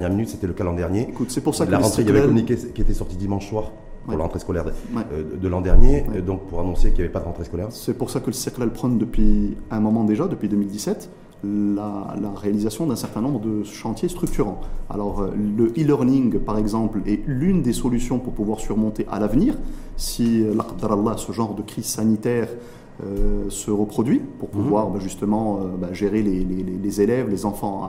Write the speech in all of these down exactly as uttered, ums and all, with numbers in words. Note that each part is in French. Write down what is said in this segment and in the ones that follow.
dernière minute, c'était le cas l'an dernier. Écoute, c'est pour ça que la rentrée, il y avait un communiqué qui était sorti dimanche soir pour ouais. la rentrée scolaire de, ouais. euh, de l'an dernier, ouais. donc pour annoncer qu'il n'y avait pas de rentrée scolaire. C'est pour ça que le Circlal prône depuis un moment déjà, depuis deux mille dix-sept, la, la réalisation d'un certain nombre de chantiers structurants. Alors, le e-learning, par exemple, est l'une des solutions pour pouvoir surmonter à l'avenir, si, la qadar Allah, ce genre de crise sanitaire euh, se reproduit, pour pouvoir mmh. bah, justement euh, bah, gérer les, les, les élèves, les enfants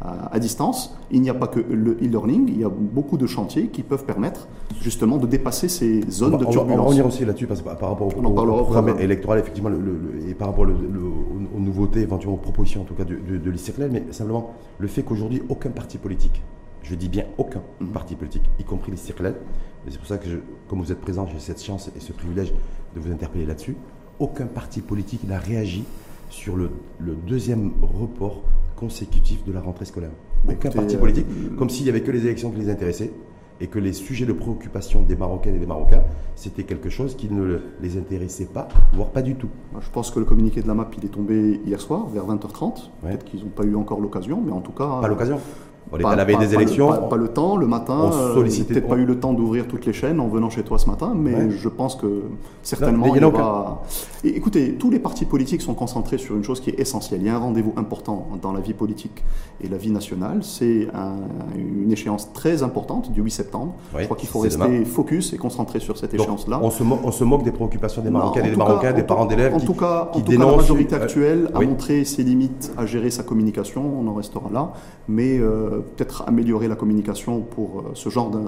à... à distance. Il n'y a pas que le e-learning, il y a beaucoup de chantiers qui peuvent permettre justement de dépasser ces zones bah, de turbulence. On va revenir aussi là-dessus, parce que par rapport au, au, au programme électoral, effectivement, le, le, et par rapport le, le, aux nouveautés, éventuellement aux propositions en tout cas de, de, de l'Istiqlal, mais simplement le fait qu'aujourd'hui aucun parti politique, je dis bien aucun mm-hmm. parti politique, y compris l'Istiqlal, et c'est pour ça que je, comme vous êtes présent, j'ai cette chance et ce privilège de vous interpeller là-dessus, aucun parti politique n'a réagi sur le, le deuxième report consécutif de la rentrée scolaire. Aucun parti politique, euh, comme s'il n'y avait que les élections qui les intéressaient et que les sujets de préoccupation des Marocaines et des Marocains, c'était quelque chose qui ne les intéressait pas, voire pas du tout. Je pense que le communiqué de la M A P, il est tombé hier soir, vers vingt heures trente. Ouais. Peut-être qu'ils n'ont pas eu encore l'occasion, mais en tout cas... Pas l'occasion. On était à la veille des élections. Pas, pas, pas le temps, le matin, peut-être on... pas eu le temps d'ouvrir toutes les chaînes en venant chez toi ce matin, mais ouais. je pense que certainement non, il y aura... Aucun... Écoutez, tous les partis politiques sont concentrés sur une chose qui est essentielle. Il y a un rendez-vous important dans la vie politique et la vie nationale. C'est un, une échéance très importante du huit septembre. Oui, je crois qu'il faut rester demain. Focus et concentré sur cette échéance-là. On, se on se moque des préoccupations des Marocaines et des Marocains, des parents d'élèves qui, qui, qui dénoncent... En tout cas, la majorité actuelle euh, a oui. montré ses limites à gérer sa communication. On en restera là, mais... Euh, peut-être améliorer la communication pour ce genre de,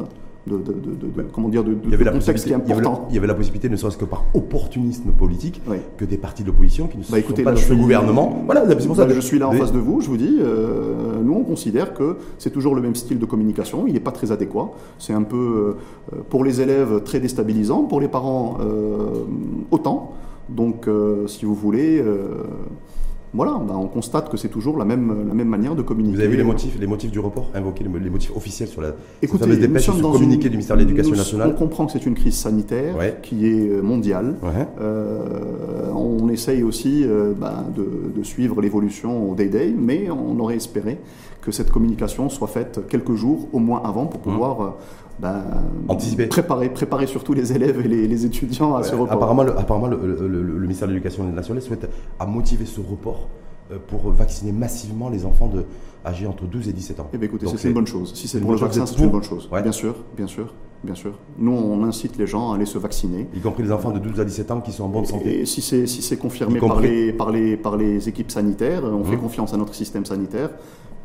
de, de, de, de comment dire de, de, il y avait de contexte qui est important. Il y avait la possibilité, ne serait-ce que par opportunisme politique, oui. que des partis d'opposition qui ne bah, écoutez, sont pas de ce gouvernement. Voilà, c'est pour ça bah, que je suis là en des... face de vous. Je vous dis, euh, nous on considère que c'est toujours le même style de communication. Il n'est pas très adéquat. C'est un peu euh, pour les élèves très déstabilisant, pour les parents euh, autant. Donc, euh, si vous voulez. Euh, Voilà, bah on constate que c'est toujours la même, la même manière de communiquer. Vous avez vu les motifs, les motifs du report invoqués, les motifs officiels sur la fameuse dépêche sur le communiqué une, du ministère de l'Éducation nationale. On comprend que c'est une crise sanitaire ouais. qui est mondiale. Ouais. Euh, on essaye aussi euh, bah, de, de suivre l'évolution au day-day, mais on aurait espéré que cette communication soit faite quelques jours au moins avant pour pouvoir... Mmh. Ben, anticiper. Préparer, préparer surtout les élèves et les, les étudiants à ouais, ce report. Apparemment, le, apparemment le, le, le, le ministère de l'Éducation nationale souhaite à motiver ce report pour vacciner massivement les enfants de, âgés entre douze et dix-sept ans. Eh bien, écoutez, c'est une bonne chose. Si c'est pour le vaccin, c'est une bonne chose. Ouais. Bien sûr, bien sûr, bien sûr. Nous, on incite les gens à aller se vacciner. Y compris les enfants de douze à dix-sept ans qui sont en bonne santé. Et si c'est si c'est confirmé par les, par, les, par les équipes sanitaires, on mmh. fait confiance à notre système sanitaire.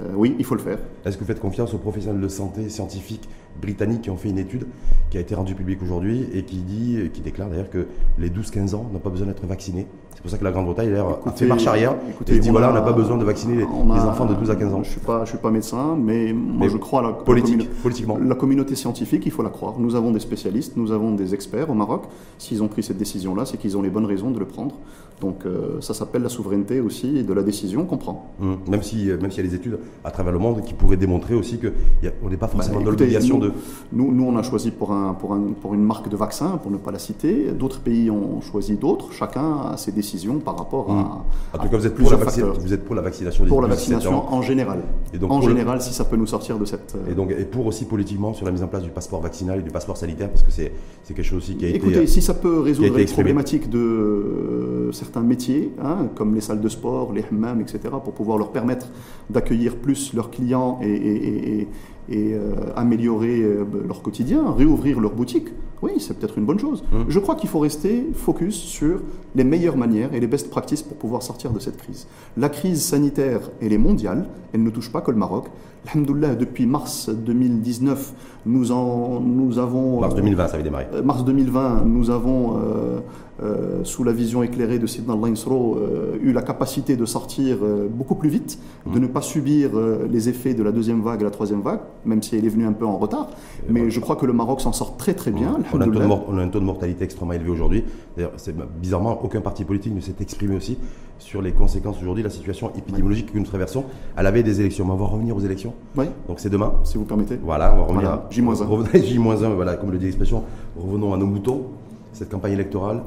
Euh, oui, il faut le faire. Est-ce que vous faites confiance aux professionnels de santé scientifiques britanniques qui ont fait une étude qui a été rendue publique aujourd'hui et qui, dit, qui déclare d'ailleurs que les douze quinze ans n'ont pas besoin d'être vaccinés? C'est pour ça que la Grande-Bretagne d'ailleurs a fait marche arrière écoutez, et se dit on voilà, a, on n'a pas besoin de vacciner les, a, les enfants de douze à quinze ans. Je ne suis pas, je suis pas médecin, mais moi mais je crois à la, politique, la, politiquement. La communauté scientifique, il faut la croire. Nous avons des spécialistes, nous avons des experts au Maroc. S'ils ont pris cette décision-là, c'est qu'ils ont les bonnes raisons de le prendre. Donc euh, ça s'appelle la souveraineté aussi et de la décision qu'on prend. Mmh. Même s'il si, euh, même si y a des études à travers le monde qui pourraient démontrer aussi qu'on n'est pas forcément bah, écoutez, dans l'obligation de... Nous, nous, on a choisi pour, un, pour, un, pour une marque de vaccin, pour ne pas la citer. D'autres pays ont choisi d'autres. Chacun a ses décisions par rapport mmh. à... En tout cas, vous êtes, plus vaccin, vous êtes pour la vaccination des Pour la vaccination en général. Et donc, en général, le... si ça peut nous sortir de cette... Et, donc, et pour aussi politiquement sur la mise en place du passeport vaccinal et du passeport sanitaire, parce que c'est quelque chose aussi qui a écoutez, été... Écoutez, si ça peut résoudre les problématiques de... Euh, certains métiers, hein, comme les salles de sport, les hammams, et cetera, pour pouvoir leur permettre d'accueillir plus leurs clients et, et, et, et euh, améliorer euh, leur quotidien, réouvrir leur boutique. Oui, c'est peut-être une bonne chose. Mmh. Je crois qu'il faut rester focus sur les meilleures manières et les best practices pour pouvoir sortir de cette crise. La crise sanitaire, elle est mondiale, elle ne touche pas que le Maroc. Alhamdoulilah, depuis mars deux mille dix-neuf, nous, en, nous avons... mars deux mille vingt, ça avait démarré. Euh, mars deux mille vingt, nous avons... Euh, Euh, sous la vision éclairée de Sidna Allah Insrou, euh, eu la capacité de sortir euh, beaucoup plus vite, de mmh. ne pas subir euh, les effets de la deuxième vague et la troisième vague, même si elle est venue un peu en retard. Et mais voilà. Je crois que le Maroc s'en sort très très bien. On a, de, on a un taux de mortalité extrêmement élevé aujourd'hui. D'ailleurs, bizarrement, aucun parti politique ne s'est exprimé aussi sur les conséquences aujourd'hui de la situation épidémiologique oui. que nous traversons à la veille des élections. Mais on va revenir aux élections. Oui. Donc c'est demain. Si vous permettez. Voilà, on va revenir à J moins un. J moins un, voilà, comme le dit l'expression, revenons à nos moutons, cette campagne électorale.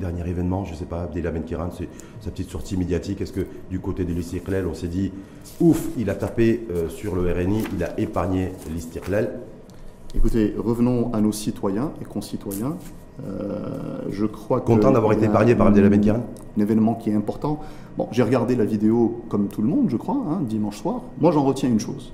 dernier événement, je ne sais pas, Abdellah Benkirane, c'est sa petite sortie médiatique. Est-ce que du côté de l'Istiqlal, on s'est dit, ouf, il a tapé euh, sur le R N I, il a épargné l'Istiqlal? Écoutez, revenons à nos citoyens et concitoyens. Euh, je crois que... Content d'avoir été épargné par Abdellah Benkirane. Un événement qui est important. Bon, j'ai regardé la vidéo comme tout le monde, je crois, hein, dimanche soir. Moi, j'en retiens une chose.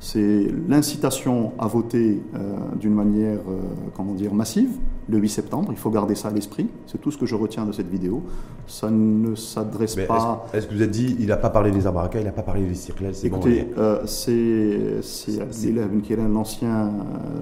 C'est l'incitation à voter euh, d'une manière, euh, comment dire, massive, le huit septembre. Il faut garder ça à l'esprit. C'est tout ce que je retiens de cette vidéo. Ça ne s'adresse pas... Est-ce est que vous avez dit, il n'a pas parlé des Baraka, il n'a pas parlé des Circlal, c'est bon? Écoutez, euh, c'est Abdellah Benkirane, l'ancien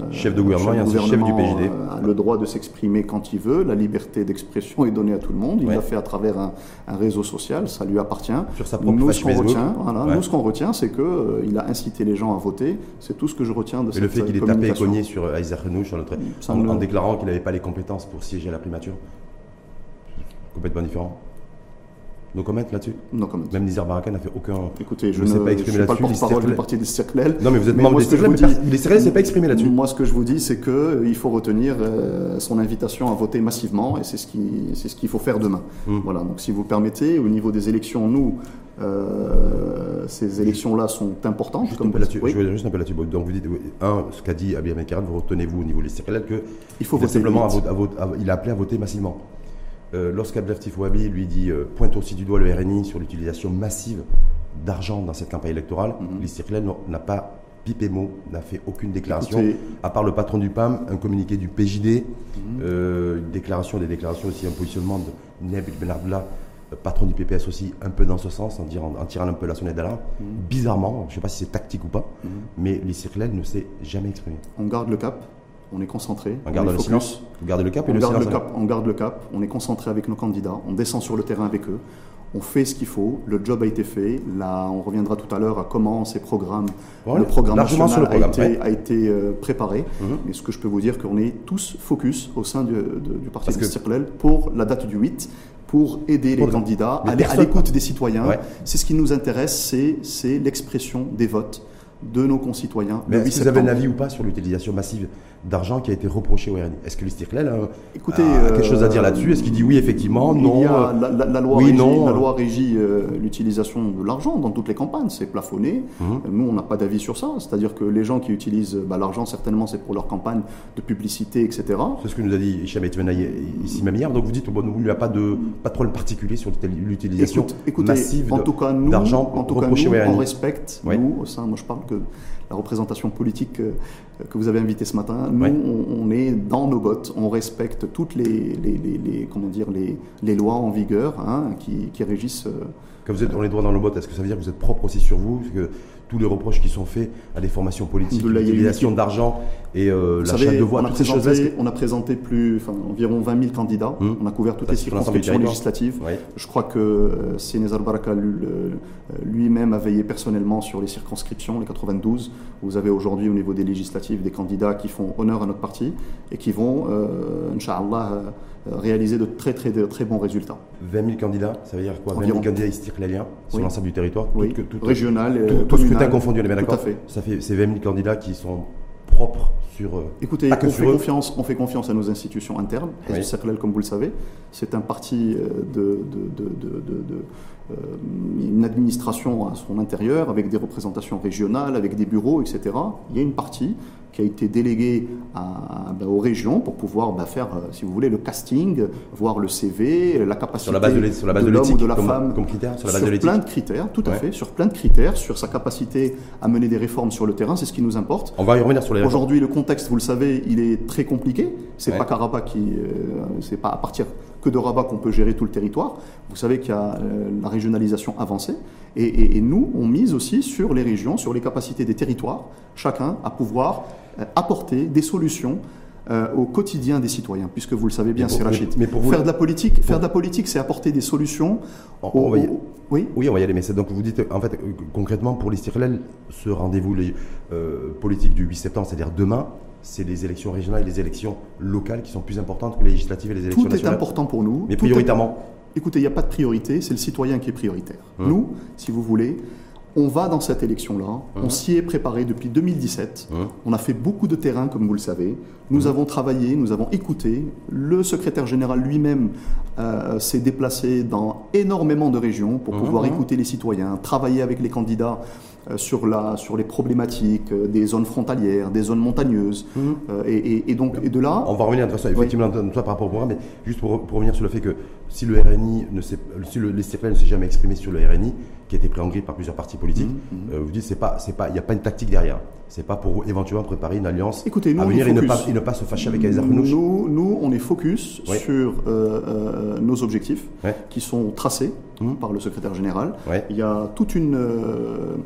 euh, chef de gouvernement, chef, de gouvernement, chef du P J D. Euh, a le droit de s'exprimer quand il veut. La liberté d'expression est donnée à tout le monde. Il ouais. l'a fait à travers un, un réseau social. Ça lui appartient. Sur sa propre page Facebook. Retient, voilà, ouais. Nous, ce qu'on retient, c'est qu'il euh, a incité les gens à voter. C'est tout ce que je retiens de cette communication. Et le fait qu'il ait tapé et cogné sur Aizachnou notre... en, me... en déclarant qu'il n'avait pas les compétences pour siéger à la primature, complètement différent. Nos comments là-dessus no comment. Même Nizar Baraka n'a fait aucun... Écoutez, je ne sais pas exprimer là-dessus. Je ne suis pas le porte-parole du parti des Circlal. Non, mais vous êtes membre des Circlal, mais les Circlal ne s'est pas exprimé là-dessus. Moi, ce que je vous dis, c'est qu'il faut retenir euh, son invitation à voter massivement, et c'est ce qu'il ce qu'il faut faire demain. Mm. Voilà, donc si vous permettez, au niveau des élections, nous, euh, ces élections-là sont importantes. Juste, comme un, peu vous... oui. je juste un peu là-dessus. Donc vous dites, un, ce qu'a dit Abdellah Benkirane, vous retenez-vous au niveau des Circlal que... Il faut voter simplement à, à, à, à, il a appelé à voter massivement. Euh, Lorsqu'Abdelhaftif Wabi lui dit euh, pointe aussi du doigt le R N I sur l'utilisation massive d'argent dans cette campagne électorale, mm-hmm. l'Istiqlal n'a pas pipé mot, n'a fait aucune déclaration, écoutez, à part le patron du P A M, un communiqué du P J D, mm-hmm. euh, une déclaration, des déclarations aussi, un positionnement de Neb Ben Abdallah, patron du P P S aussi, un peu dans ce sens, en, tirant, en tirant un peu la sonnette d'alarme. Mm-hmm. Bizarrement, je ne sais pas si c'est tactique ou pas, mm-hmm. mais l'Istiqlal ne s'est jamais exprimé. On garde le cap. On est concentré, on, on garde le focus, on garde le cap, et on, le garde le cap on garde le cap, on est concentré avec nos candidats, on descend sur le terrain avec eux, on fait ce qu'il faut, le job a été fait, là on reviendra tout à l'heure à comment ces programmes, ouais, le programme national sur le programme, a, été, ouais. a été préparé, mm -hmm. mais ce que je peux vous dire, qu'on est tous focus au sein du, de, du parti de Circlal pour la date du huit, pour aider pour les candidats, à, à l'écoute des citoyens, ouais. c'est ce qui nous intéresse, c'est l'expression des votes de nos concitoyens. Mais est-ce que vous avez un avis ou pas sur l'utilisation massive d'argent qui a été reprochée au R N I? Est-ce que l'Istiqlal a, Écoutez, a quelque chose à dire là-dessus? Est-ce qu'il dit oui, effectivement, non, la, la, la loi oui, régie, non La loi régit euh, l'utilisation de l'argent dans toutes les campagnes, c'est plafonné. Mm -hmm. Nous, on n'a pas d'avis sur ça. C'est-à-dire que les gens qui utilisent bah, l'argent, certainement, c'est pour leur campagne de publicité, et cetera. C'est ce que nous a dit Hicham Etvenaï ici même hier. Donc vous dites qu'il bon, n'y a pas de, pas de problème particulier sur l'utilisation massive d'argent reprochée au R N I. En tout cas, nous, on respecte, oui. nous, au sein, moi je parle que la représentation politique que vous avez invitée ce matin, nous, ouais. on, on est dans nos bottes, on respecte toutes les, les, les, les, comment dire, les, les lois en vigueur hein, qui, qui régissent. Quand vous êtes on est droit dans nos bottes, est-ce que ça veut dire que vous êtes propre aussi sur vous, que tous les reproches qui sont faits à des formations politiques, de l'utilisation d'argent et euh, l'achat de voix, toutes ces choses-là que... On a présenté plus, enfin, environ vingt mille candidats, mmh. on a couvert toutes ça, les circonscriptions législatives. Oui. Je crois que euh, c'est Nizar Baraka lui-même a veillé personnellement sur les circonscriptions, les quatre-vingt-douze. Vous avez aujourd'hui au niveau des législatives des candidats qui font honneur à notre parti et qui vont, euh, Inch'Allah, euh, réaliser de très, très, de très bons résultats. vingt mille candidats, ça veut dire quoi? vingt mille candidats istiqlaliens sur oui. l'ensemble du territoire, oui. tout, tout, régional, tout, tout, tout ce que tu as confondu, on est bien d'accord? Tout à fait. Ça fait ces vingt mille candidats qui sont propres sur... Écoutez, on fait, confiance, on fait confiance à nos institutions internes. Hizb Al Istiqlal, comme vous le savez, c'est un parti de... de, de, de, de, de une administration à son intérieur, avec des représentations régionales, avec des bureaux, et cetera. Il y a une partie qui a été déléguée à, bah, aux régions pour pouvoir bah, faire, si vous voulez, le casting, voir le C V, la capacité sur la base de, sur la base de l'homme ou de la comme, femme, comme critère, sur, la base sur de plein de critères, tout à ouais. fait, sur plein de critères, sur sa capacité à mener des réformes sur le terrain, c'est ce qui nous importe. On va y revenir sur les réformes. Aujourd'hui, le contexte, vous le savez, il est très compliqué. C'est ouais. pas qu'à Rabat qui, euh, c'est pas à partir que de Rabat qu'on peut gérer tout le territoire. Vous savez qu'il y a euh, la régionalisation avancée. Et, et, et nous, on mise aussi sur les régions, sur les capacités des territoires, chacun à pouvoir euh, apporter des solutions euh, au quotidien des citoyens, puisque vous le savez bien, c'est Rachid. Mais pour vous, faire de la politique, pour... faire de la politique, c'est apporter des solutions. On, aux, on va y... aux... Oui, oui, on va y aller. Mais c'est donc vous dites, en fait, concrètement, pour l'Istiqlal, ce rendez-vous euh, politique du huit septembre, c'est-à-dire demain, c'est les élections régionales et les élections locales qui sont plus importantes que les législatives et les élections nationales. Tout est important pour nous. Mais prioritairement. Écoutez, il n'y a pas de priorité, c'est le citoyen qui est prioritaire. Mmh. Nous, si vous voulez, on va dans cette élection-là, mmh. on s'y est préparé depuis deux mille dix-sept, mmh. on a fait beaucoup de terrain comme vous le savez, nous mmh. avons travaillé, nous avons écouté, le secrétaire général lui-même euh, s'est déplacé dans énormément de régions pour mmh. pouvoir mmh. écouter les citoyens, travailler avec les candidats euh, sur, la, sur les problématiques euh, des zones frontalières, des zones montagneuses, mmh. euh, et, et, et donc et de là... On va revenir de toute façon, effectivement, oui. par rapport au programme, mais juste pour, pour revenir sur le fait que si le R N I, ne s'est, si le, l'Istiqlal ne s'est jamais exprimé sur le R N I, qui a été pris en grille par plusieurs partis politiques, mmh, mmh. Euh, vous dites c'est pas, c'est pas, il n'y a pas une tactique derrière. C'est pas pour éventuellement préparer une alliance. Écoutez, nous, à venir et ne, pas, et ne pas se fâcher avec Aizachnou. Nous, nous, on est focus oui. sur euh, euh, nos objectifs oui. qui sont tracés mmh. par le secrétaire général. Oui. Il y a toute une, euh,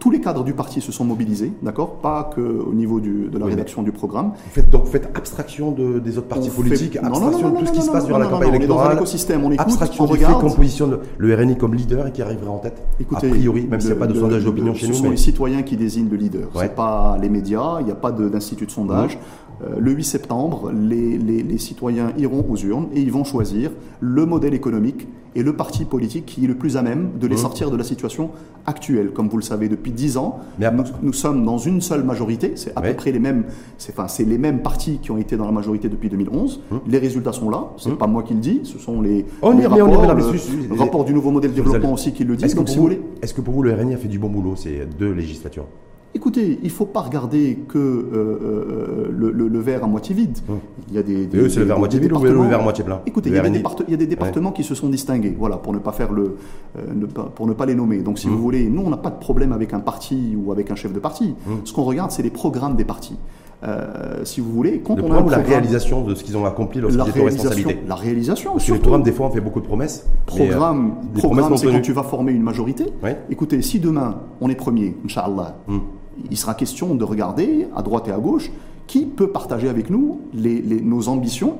tous les cadres du parti se sont mobilisés, d'accord, pas que au niveau du, de la oui, rédaction du programme. Vous faites, donc vous faites abstraction de, des autres partis politiques, fait... abstraction de tout non, ce qui non, se non, passe non, durant non, la campagne non, électorale. On est dans un écosystème, on écoute, abstraction on regarde. Qu'on positionne le R N I comme leader et qui arrivera en tête. Écoutez, a priori, même s'il n'y a pas de sondage d'opinion chez nous. Ce sont les citoyens qui désignent le leader. Pas les médias, il n'y a pas d'institut de, de sondage. Mmh. Euh, le huit septembre, les, les, les citoyens iront aux urnes et ils vont choisir le modèle économique et le parti politique qui est le plus à même de les mmh. sortir de la situation actuelle. Comme vous le savez, depuis dix ans, mais à... nous, nous sommes dans une seule majorité. C'est à oui. peu près les mêmes, c'est, enfin, c'est les mêmes partis qui ont été dans la majorité depuis deux mille onze. Mmh. Les résultats sont là. C'est mmh. pas moi qui le dis. Ce sont les, on les rapports, on le, suis... le rapport du nouveau modèle de développement allez... aussi qui le disent. Est-ce que, si vous... Vous... Est-ce que pour vous, le R N I a fait du bon boulot ces deux législatures? Écoutez, il ne faut pas regarder que euh, euh, le, le, le verre à moitié vide. Mmh. Il y a des, des, oui, c'est le verre à moitié vide ou le verre à moitié plein. Écoutez, il y, a des il y a des départements ouais. qui se sont distingués, voilà, pour ne pas faire le, euh, ne pas, pour ne pas les nommer. Donc, si mmh. vous voulez, nous, on n'a pas de problème avec un parti ou avec un chef de parti. Mmh. Ce qu'on regarde, c'est les programmes des partis. Euh, si vous voulez, quand le on a un programme, la réalisation de ce qu'ils ont accompli lorsqu'ils étaient aux responsabilités. La réalisation, surtout. Sur le programme, des fois, on fait beaucoup de promesses. Programme, euh, programme c'est quand tu vas former une majorité. Ouais. Écoutez, si demain, on est premier, Inch'Allah, mmh. il sera question de regarder à droite et à gauche qui peut partager avec nous les, les, nos ambitions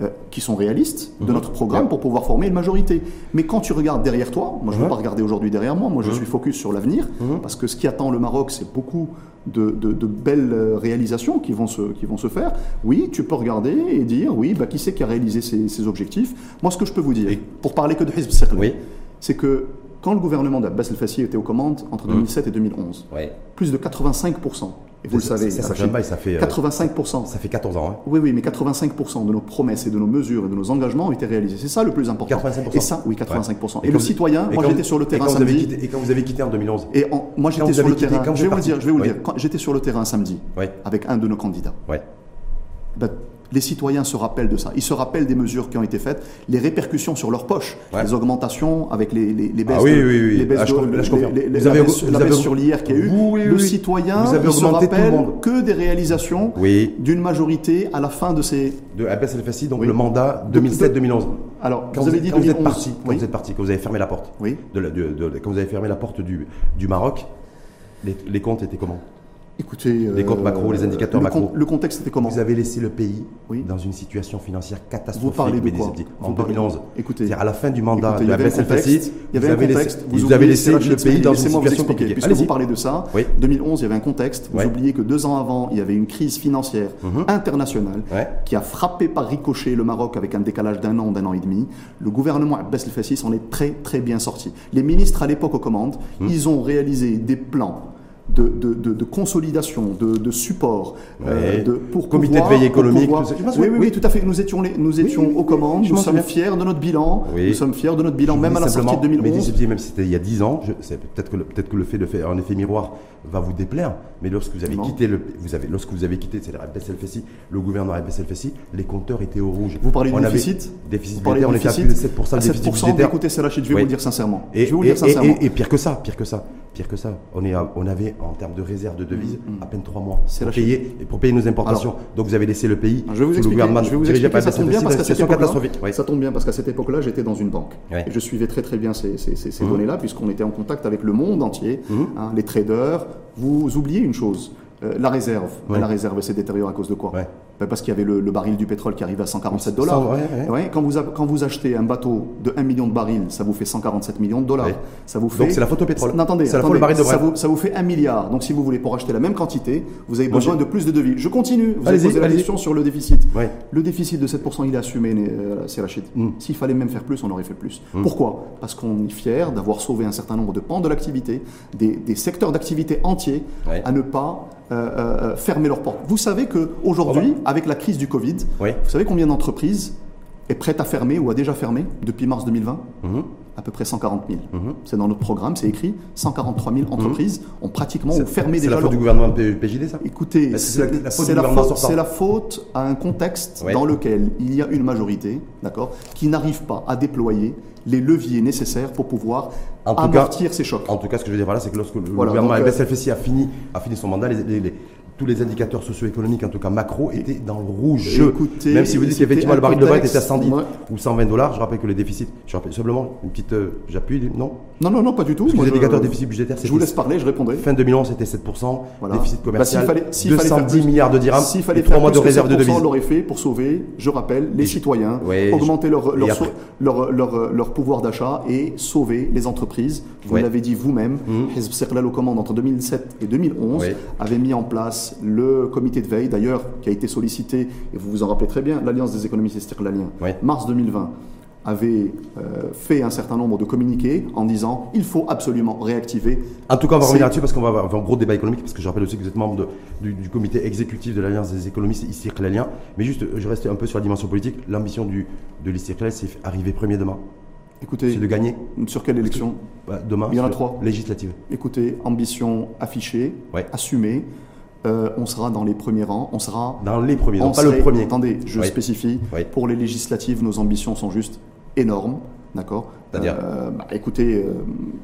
euh, qui sont réalistes de mmh. notre programme ouais. pour pouvoir former une majorité. Mais quand tu regardes derrière toi, moi je ne veux mmh. pas regarder aujourd'hui derrière moi, moi je mmh. suis focus sur l'avenir mmh. parce que ce qui attend le Maroc, c'est beaucoup de, de, de belles réalisations qui vont, se, qui vont se faire. Oui, tu peux regarder et dire oui, bah, qui c'est qui a réalisé ces, ces objectifs. Moi ce que je peux vous dire, et... pour parler que de Hizb Al Istiqlal, oui. c'est que quand le gouvernement d'Abbas El Fassi était aux commandes entre deux mille sept mmh. et deux mille onze, ouais. plus de quatre-vingt-cinq pour cent, et vous ça, le savez, ça, ça, fait, ça fait, quatre-vingt-cinq pour cent. Ça fait quatorze ans. Hein. Oui, oui, mais quatre-vingt-cinq pour cent de nos promesses et de nos mesures et de nos engagements ont été réalisés. C'est ça le plus important. quatre-vingt-cinq pour cent. Et ça, oui, quatre-vingt-cinq pour cent. Ouais. Et, et le vous, citoyen, et moi j'étais sur le terrain et samedi. Quitté, et quand vous avez quitté en deux mille onze et en, moi j'étais sur le quitté, terrain, je vais vous le dire, je vais vous oui. dire, quand j'étais sur le terrain samedi oui. avec un de nos candidats. Oui. Bah, les citoyens se rappellent de ça. Ils se rappellent des mesures qui ont été faites, les répercussions sur leur poche, ouais. les augmentations avec les, les, les baisses ah, oui, oui, oui. les baisses ah, de la baisse sur l'I R qu'il y a eu. Oui, oui, le oui. citoyen ne se rappelle que des réalisations oui. d'une majorité à la fin de ces... De Abbas El Fassi, donc oui. le mandat deux mille sept deux mille onze. Alors, quand vous avez dit quand deux mille onze, vous êtes parti, oui. quand vous êtes parti, quand vous avez fermé la porte, oui. de la, de, de, de, quand vous avez fermé la porte du, du Maroc, les, les comptes étaient comment? Écoutez, les comptes macro, euh, les indicateurs le macro. Con, le contexte était comment? Vous avez laissé le pays oui. dans une situation financière catastrophique. Vous parlez de quoi? En deux mille onze. Écoutez, c'est à la fin du mandat écoutez, de Abbas El Fassi, il y avait un contexte. Vous, vous avez laissé le pays dans une situation compliquée. Puisque vous parlez de ça, oui. deux mille onze, il y avait un contexte. Vous oui. oubliez que deux ans avant, il y avait une crise financière mm-hmm. internationale ouais. qui a frappé par ricochet le Maroc avec un décalage d'un an, d'un an et demi. Le gouvernement Abbas El Fassi s'en est très très bien sorti. Les ministres à l'époque aux commandes, ils ont réalisé des plans. De, de, de, de consolidation, de, de support, ouais. euh, de, pour comité pouvoir, de veille économique. Pouvoir... Tout ça. Oui, oui, oui, oui, tout à fait. Nous étions, les, nous étions oui, aux commandes. Nous sommes fiers de notre bilan. Oui. Nous sommes fiers de notre bilan, je même à la sortie de deux mille onze. Mais même si c'était il y a dix ans, je, c'est peut-être que le, peut-être que le fait de faire un effet miroir va vous déplaire. Mais lorsque vous avez non. quitté le, vous avez, lorsque vous avez quitté, c'est-à-dire Abbas El Fassi, le gouvernement Abbas El Fassi, les compteurs étaient au rouge. Vous parlez du déficit. Déficit budgétaire. On est à plus de sept pour cent. À sept pour cent. Écoutez, c'est Rachid, je vais vous le dire sincèrement. Et pire que ça, pire que ça. Pire que ça, on, est, on avait en termes de réserve de devises mmh. à peine trois mois c'est pour, payer, et pour payer nos importations. Alors, donc vous avez laissé le pays. Je vais vous expliquer. Je vais vous expliquer. Ça tombe bien parce qu'à cette époque-là, ça tombe bien parce qu'à cette époque-là, j'étais dans une banque ouais. et je suivais très très bien ces, ces, ces, ces mmh. données-là puisqu'on était en contact avec le monde entier, mmh. hein, les traders. Vous oubliez une chose, euh, la réserve. Ouais. La réserve s'est détériorée à cause de quoi? Ouais. parce qu'il y avait le, le baril du pétrole qui arrivait à cent quarante-sept dollars. Ouais, ouais. Ouais, quand, vous, quand vous achetez un bateau de un million de barils, ça vous fait cent quarante-sept millions de dollars. Ouais. Ça vous fait... Donc c'est la faute au pétrole. Non, attendez, attendez, la faute, ça, vous, ça vous fait un milliard. Donc si vous voulez, pour acheter la même quantité, vous avez besoin de plus de devis. Je continue. Vous avez posé la question sur le déficit. Ouais. Le déficit de sept pour cent, il est assumé, euh, c'est Rachid. Mm. S'il fallait même faire plus, on aurait fait plus. Mm. Pourquoi? Parce qu'on est fier d'avoir sauvé un certain nombre de pans de l'activité, des, des secteurs d'activité entiers, ouais, à ne pas... Euh, euh, fermer leurs portes. Vous savez qu'aujourd'hui, avec la crise du Covid, oui, vous savez combien d'entreprises est prête à fermer ou a déjà fermé depuis mars deux mille vingt? Mm-hmm. À peu près cent quarante mille. Mm-hmm. C'est dans notre programme, c'est écrit. cent quarante-trois mille entreprises mm-hmm. ont pratiquement fermé déjà. C'est la faute leur... du gouvernement P J D, ça? Écoutez, c'est la, la, faute, la, faute, la faute à un contexte, ouais, dans lequel il y a une majorité, d'accord, qui n'arrive pas à déployer les leviers nécessaires pour pouvoir en tout amortir cas, ces chocs. En tout cas, ce que je veux dire voilà, c'est que lorsque voilà, le gouvernement Abbas El Fassi a fini, a fini son mandat, les, les, les, tous les indicateurs socio-économiques, en tout cas macro, étaient dans le rouge. Écoutez, même si vous dites qu'effectivement le baril de Brent était à cent dix ouais. ou cent vingt dollars, je rappelle que le déficit, je rappelle simplement une petite, euh, j'appuie, non, non, non, non, pas du tout. Parce que les indicateurs je... déficit budgétaire, je vous laisse parler, je répondrai. Fin deux mille onze, c'était sept pour cent, voilà. Déficit commercial, bah, si fallait, si deux cent dix milliards de dirhams, si fallait trois mois de réserve de devises. On l'aurait fait pour sauver, je rappelle, les citoyens, augmenter leur pouvoir d'achat et sauver les entreprises. Vous ouais. l'avez dit vous-même, mmh. Hizb Al Istiqlal aux commandes entre deux mille sept et deux mille onze ouais. avait mis en place le comité de veille, d'ailleurs, qui a été sollicité, et vous vous en rappelez très bien, l'Alliance des économistes istiqlaliens, ouais. mars deux mille vingt, avait euh, fait un certain nombre de communiqués en disant il faut absolument réactiver. En tout cas, on va revenir là-dessus parce qu'on va avoir un gros débat économique, parce que je rappelle aussi que vous êtes membre de, du, du comité exécutif de l'Alliance des économistes istiqlaliens. Mais juste, je reste un peu sur la dimension politique. L'ambition de l'Istiqlal, c'est arriver premier demain. Écoutez, c'est de gagner. Sur quelle élection? Bah, demain, il y en a trois. Législative. Écoutez, ambition affichée, ouais. assumée. Euh, on sera dans les premiers rangs. On sera dans les premiers rangs, pas serait, le premier. Attendez, je ouais. spécifie. Ouais. Pour les législatives, nos ambitions sont juste énormes. D'accord. C'est-à-dire euh, bah, écoutez, euh,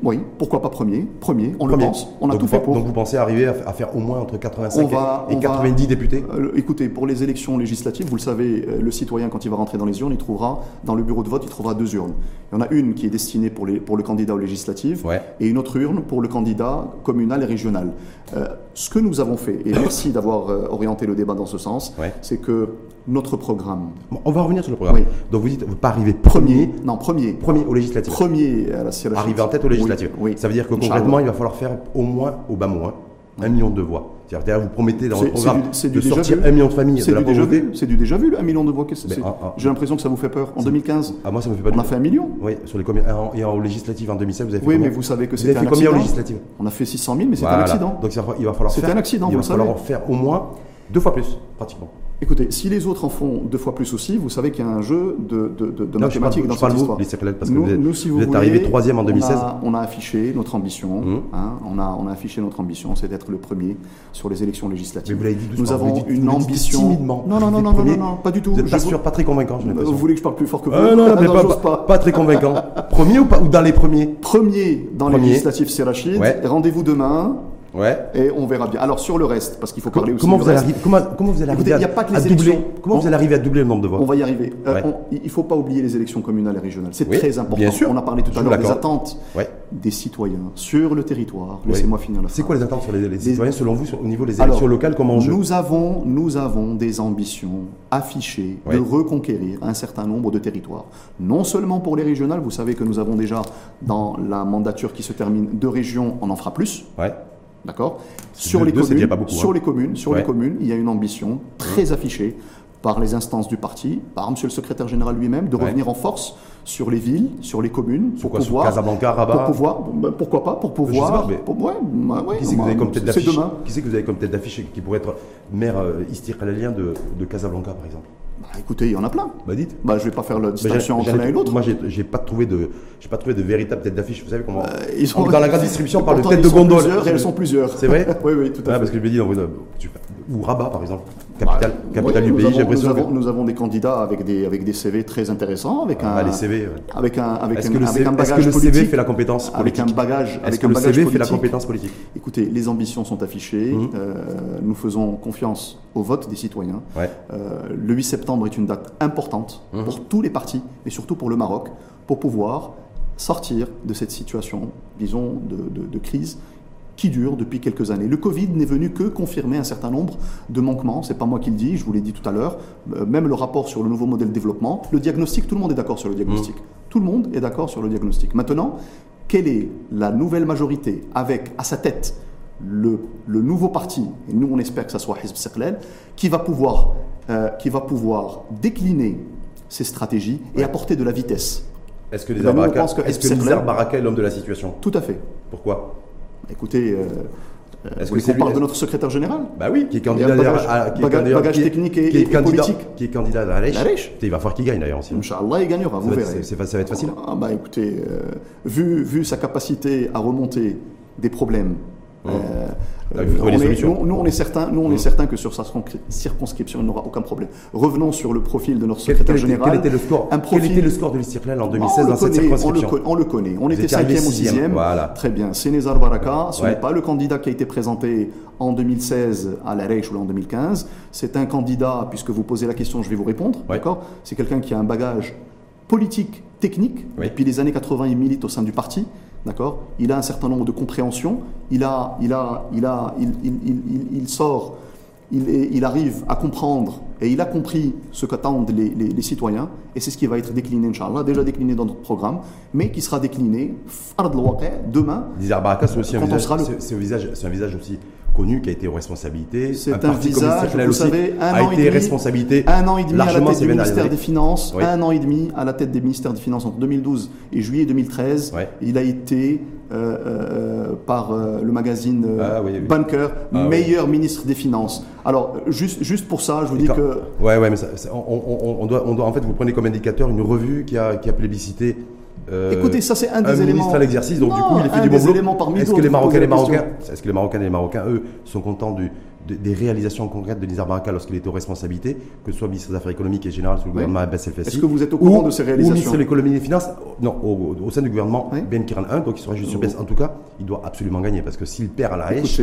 oui, pourquoi pas premier? Premier, on premier. le pense. On a donc tout fait pour. Donc vous pensez arriver à, à faire au moins entre quatre-vingt-cinq va, et quatre-vingt-dix va, députés? euh, Écoutez, pour les élections législatives, vous le savez, euh, le citoyen, quand il va rentrer dans les urnes, il trouvera, dans le bureau de vote, il trouvera deux urnes. Il y en a une qui est destinée pour, les, pour le candidat aux législatives ouais. et une autre urne pour le candidat communal et régional. Euh, ce que nous avons fait, et merci d'avoir euh, orienté le débat dans ce sens, ouais. c'est que notre programme... Bon, on va revenir sur le programme. Oui. Donc vous dites, vous ne pas arriver premier. Non, premier. Premier aux législatives. Premier à la circulation. Arriver en tête aux législatives. Oui, oui. Ça veut dire que concrètement, il va falloir faire au moins, au bas moins, un million de voix. C'est-à-dire, vous promettez dans le programme du, de sortir un million de familles de la pauvreté. C'est du déjà vu, un million de voix. J'ai l'impression que ça vous fait peur. En deux mille quinze, ah, moi, ça me fait pas on du... a fait un million. Oui, sur les communes. Et en législative, en deux mille sept, vous avez fait oui, combien? Oui, mais vous savez que c'était un accident. Législative on a fait six cent mille, mais c'était voilà. un accident. Donc il va falloir faire. Un accident, il va falloir faire au moins deux fois plus, pratiquement. Écoutez, si les autres en font deux fois plus aussi, vous savez qu'il y a un jeu de, de, de, de non, mathématiques je parle, je parle dans cette vous, histoire. Parce que nous, vous êtes, nous, si vous, vous êtes voulez, arrivé troisième en deux mille seize. On a, on a affiché notre ambition. Mmh. Hein, on, a, on a affiché notre ambition, c'est d'être le premier sur les élections législatives. Mais vous l'avez dit doucement. Nous avons vous une vous ambition. Timidement. Non, non, non, non, non, non, non, pas du tout. Vous êtes pas sûr, pas très convaincant. Je vous voulez que je parle plus fort que vous? euh, Non, non, ah, non, non pas, pas. pas très convaincant. Premier ou pas, ou dans les premiers? Premier dans les législatives, c'est Rachid. Rendez-vous demain. Ouais. Et on verra bien. Alors sur le reste, parce qu'il faut parler comment aussi vous allez comment, comment vous allez arriver Écoutez, à, pas que les à doubler Comment on, vous allez arriver à doubler le nombre de voix? On va y arriver. Euh, ouais. on, il ne faut pas oublier les élections communales et régionales. C'est oui, très important. Bien sûr. On a parlé tout à l'heure des attentes ouais. des citoyens sur le territoire. Ouais. Laissez-moi finir la phrase. C'est quoi les attentes sur les, les citoyens selon vous sur, au niveau des élections Alors, locales comme enjeu? Nous avons, nous avons des ambitions affichées ouais. de reconquérir un certain nombre de territoires. Non seulement pour les régionales, vous savez que nous avons déjà dans la mandature qui se termine deux régions, on en fera plus. Ouais. D'accord. Sur, les, deux, communes, beaucoup, sur hein. les communes, sur ouais. les communes, il y a une ambition très ouais. affichée par les instances du parti, par Monsieur le Secrétaire Général lui-même, de ouais. revenir en force sur les villes, sur les communes, pour Pourquoi pouvoir, sur Casablanca, Rabat, pour pouvoir, bah, pourquoi pas, pour pouvoir. Pas, mais... pour, ouais, bah, ouais, qui c'est que, que vous avez comme tête d'affiche qui pourrait être maire euh, istiqlalien de, de Casablanca, par exemple? Bah, écoutez, il y en a plein. Bah dites. Bah je vais pas faire la distinction bah, entre l'un et l'autre. Moi, j'ai pas trouvé de, j'ai pas trouvé de véritable tête d'affiche. Vous savez comment euh, ils sont, on, dans la grande distribution par le tête de gondole. Et elles sont plusieurs. C'est vrai. Oui, oui, tout à ah, fait. Parce que je me dis, ou Rabat par exemple, capitale, bah, capitale oui, du pays. J'ai l'impression que nous avons des candidats avec des avec des C V très intéressants, avec ah, un. Les C V. Ouais. Avec un avec un, avec un bagage politique. Est-ce que le C V fait la compétence politique? Avec un bagage. Est-ce que le C V fait la compétence politique? Écoutez, les ambitions sont affichées. Nous faisons confiance au vote des citoyens. Le huit septembre est une date importante mmh. pour tous les partis et surtout pour le Maroc, pour pouvoir sortir de cette situation, disons, de, de, de crise qui dure depuis quelques années. Le Covid n'est venu que confirmer un certain nombre de manquements. Ce n'est pas moi qui le dis, je vous l'ai dit tout à l'heure. Même le rapport sur le nouveau modèle de développement, le diagnostic, tout le monde est d'accord sur le diagnostic. Mmh. Tout le monde est d'accord sur le diagnostic. Maintenant, quelle est la nouvelle majorité avec à sa tête le, le nouveau parti, et nous on espère que ça soit Hizb Istiqlal, qui va pouvoir, euh, qui va pouvoir décliner ses stratégies et ouais. apporter de la vitesse. Est-ce que Nizar Baraka est l'homme de la situation? Tout à fait. Pourquoi? Écoutez, euh, est-ce qu'on parle de notre secrétaire général? Bah oui, qui est candidat à bagage technique et politique. Qui est candidat à la Lèche. Il va falloir qu'il gagne d'ailleurs aussi. Inch'Allah, il gagnera, vous verrez. Ça va être facile. Ah bah écoutez, euh, vu, vu sa capacité à remonter des problèmes, Mmh. Euh, Donc, on est, nous, nous on est certain, nous on mmh. est certain que sur sa circonscription il n'aura aucun problème. Revenons sur le profil de notre secrétaire quel, quel général. Était, quel, était le score, profil, quel était le score de l'Istiqlal en deux mille seize dans cette circonscription? On le, on le connaît. On Vous était cinquième ou sixième. Voilà. Très bien. C'est Nizar Baraka. Ce ouais. n'est pas le candidat qui a été présenté en deux mille seize à la Reich ou en deux mille quinze. C'est un candidat, puisque vous posez la question, je vais vous répondre. Ouais. D'accord. C'est quelqu'un qui a un bagage politique, technique. Oui. Depuis les années quatre-vingt, il milite au sein du parti. D'accord. Il a un certain nombre de compréhensions. Il a, il a, il a, il, il, il, il, il sort. Il, est, il arrive à comprendre et il a compris ce qu'attendent les, les, les citoyens. Et c'est ce qui va être décliné, Inch'Allah, déjà décliné dans notre programme, mais qui sera décliné demain. Nizar Baraka, c'est aussi un visage, le... c'est un visage, c'est un visage aussi connu qui a été aux responsabilités. C'est un, un visage, vous savez, un an et demi, responsabilité un an et demi à la tête du ministère des Finances, oui. un an et demi à la tête des ministères des Finances entre deux mille douze et juillet deux mille treize. Oui. Il a été euh, euh, par euh, le magazine euh, ah, oui, oui. Banker ah, meilleur oui. ministre des Finances. Alors juste juste pour ça, je vous dis que ouais ouais mais ça, ça, on, on, on doit on doit en fait vous prenez comme indicateur une revue qui a qui a plébiscité. Euh, Écoutez, ça c'est un des un éléments. Ministre à l'exercice, donc non, du coup, il fait du bon boulot. Est-ce que les Marocains, les Marocains, est-ce que les Marocains et les Marocains, eux, sont contents du, de, des réalisations concrètes de Nizar Baraka lorsqu'il était aux responsabilités, que ce soit ministre des Affaires économiques et général sous le oui. gouvernement Abbas El Fassi? Est-ce que vous êtes au courant ou, de ces réalisations? Ou ministre de l'économie et des finances, non, au, au sein du gouvernement oui. Benkirane un, donc il sera juste sur baisse. En tout cas, il doit absolument gagner parce que s'il perd à la Hache.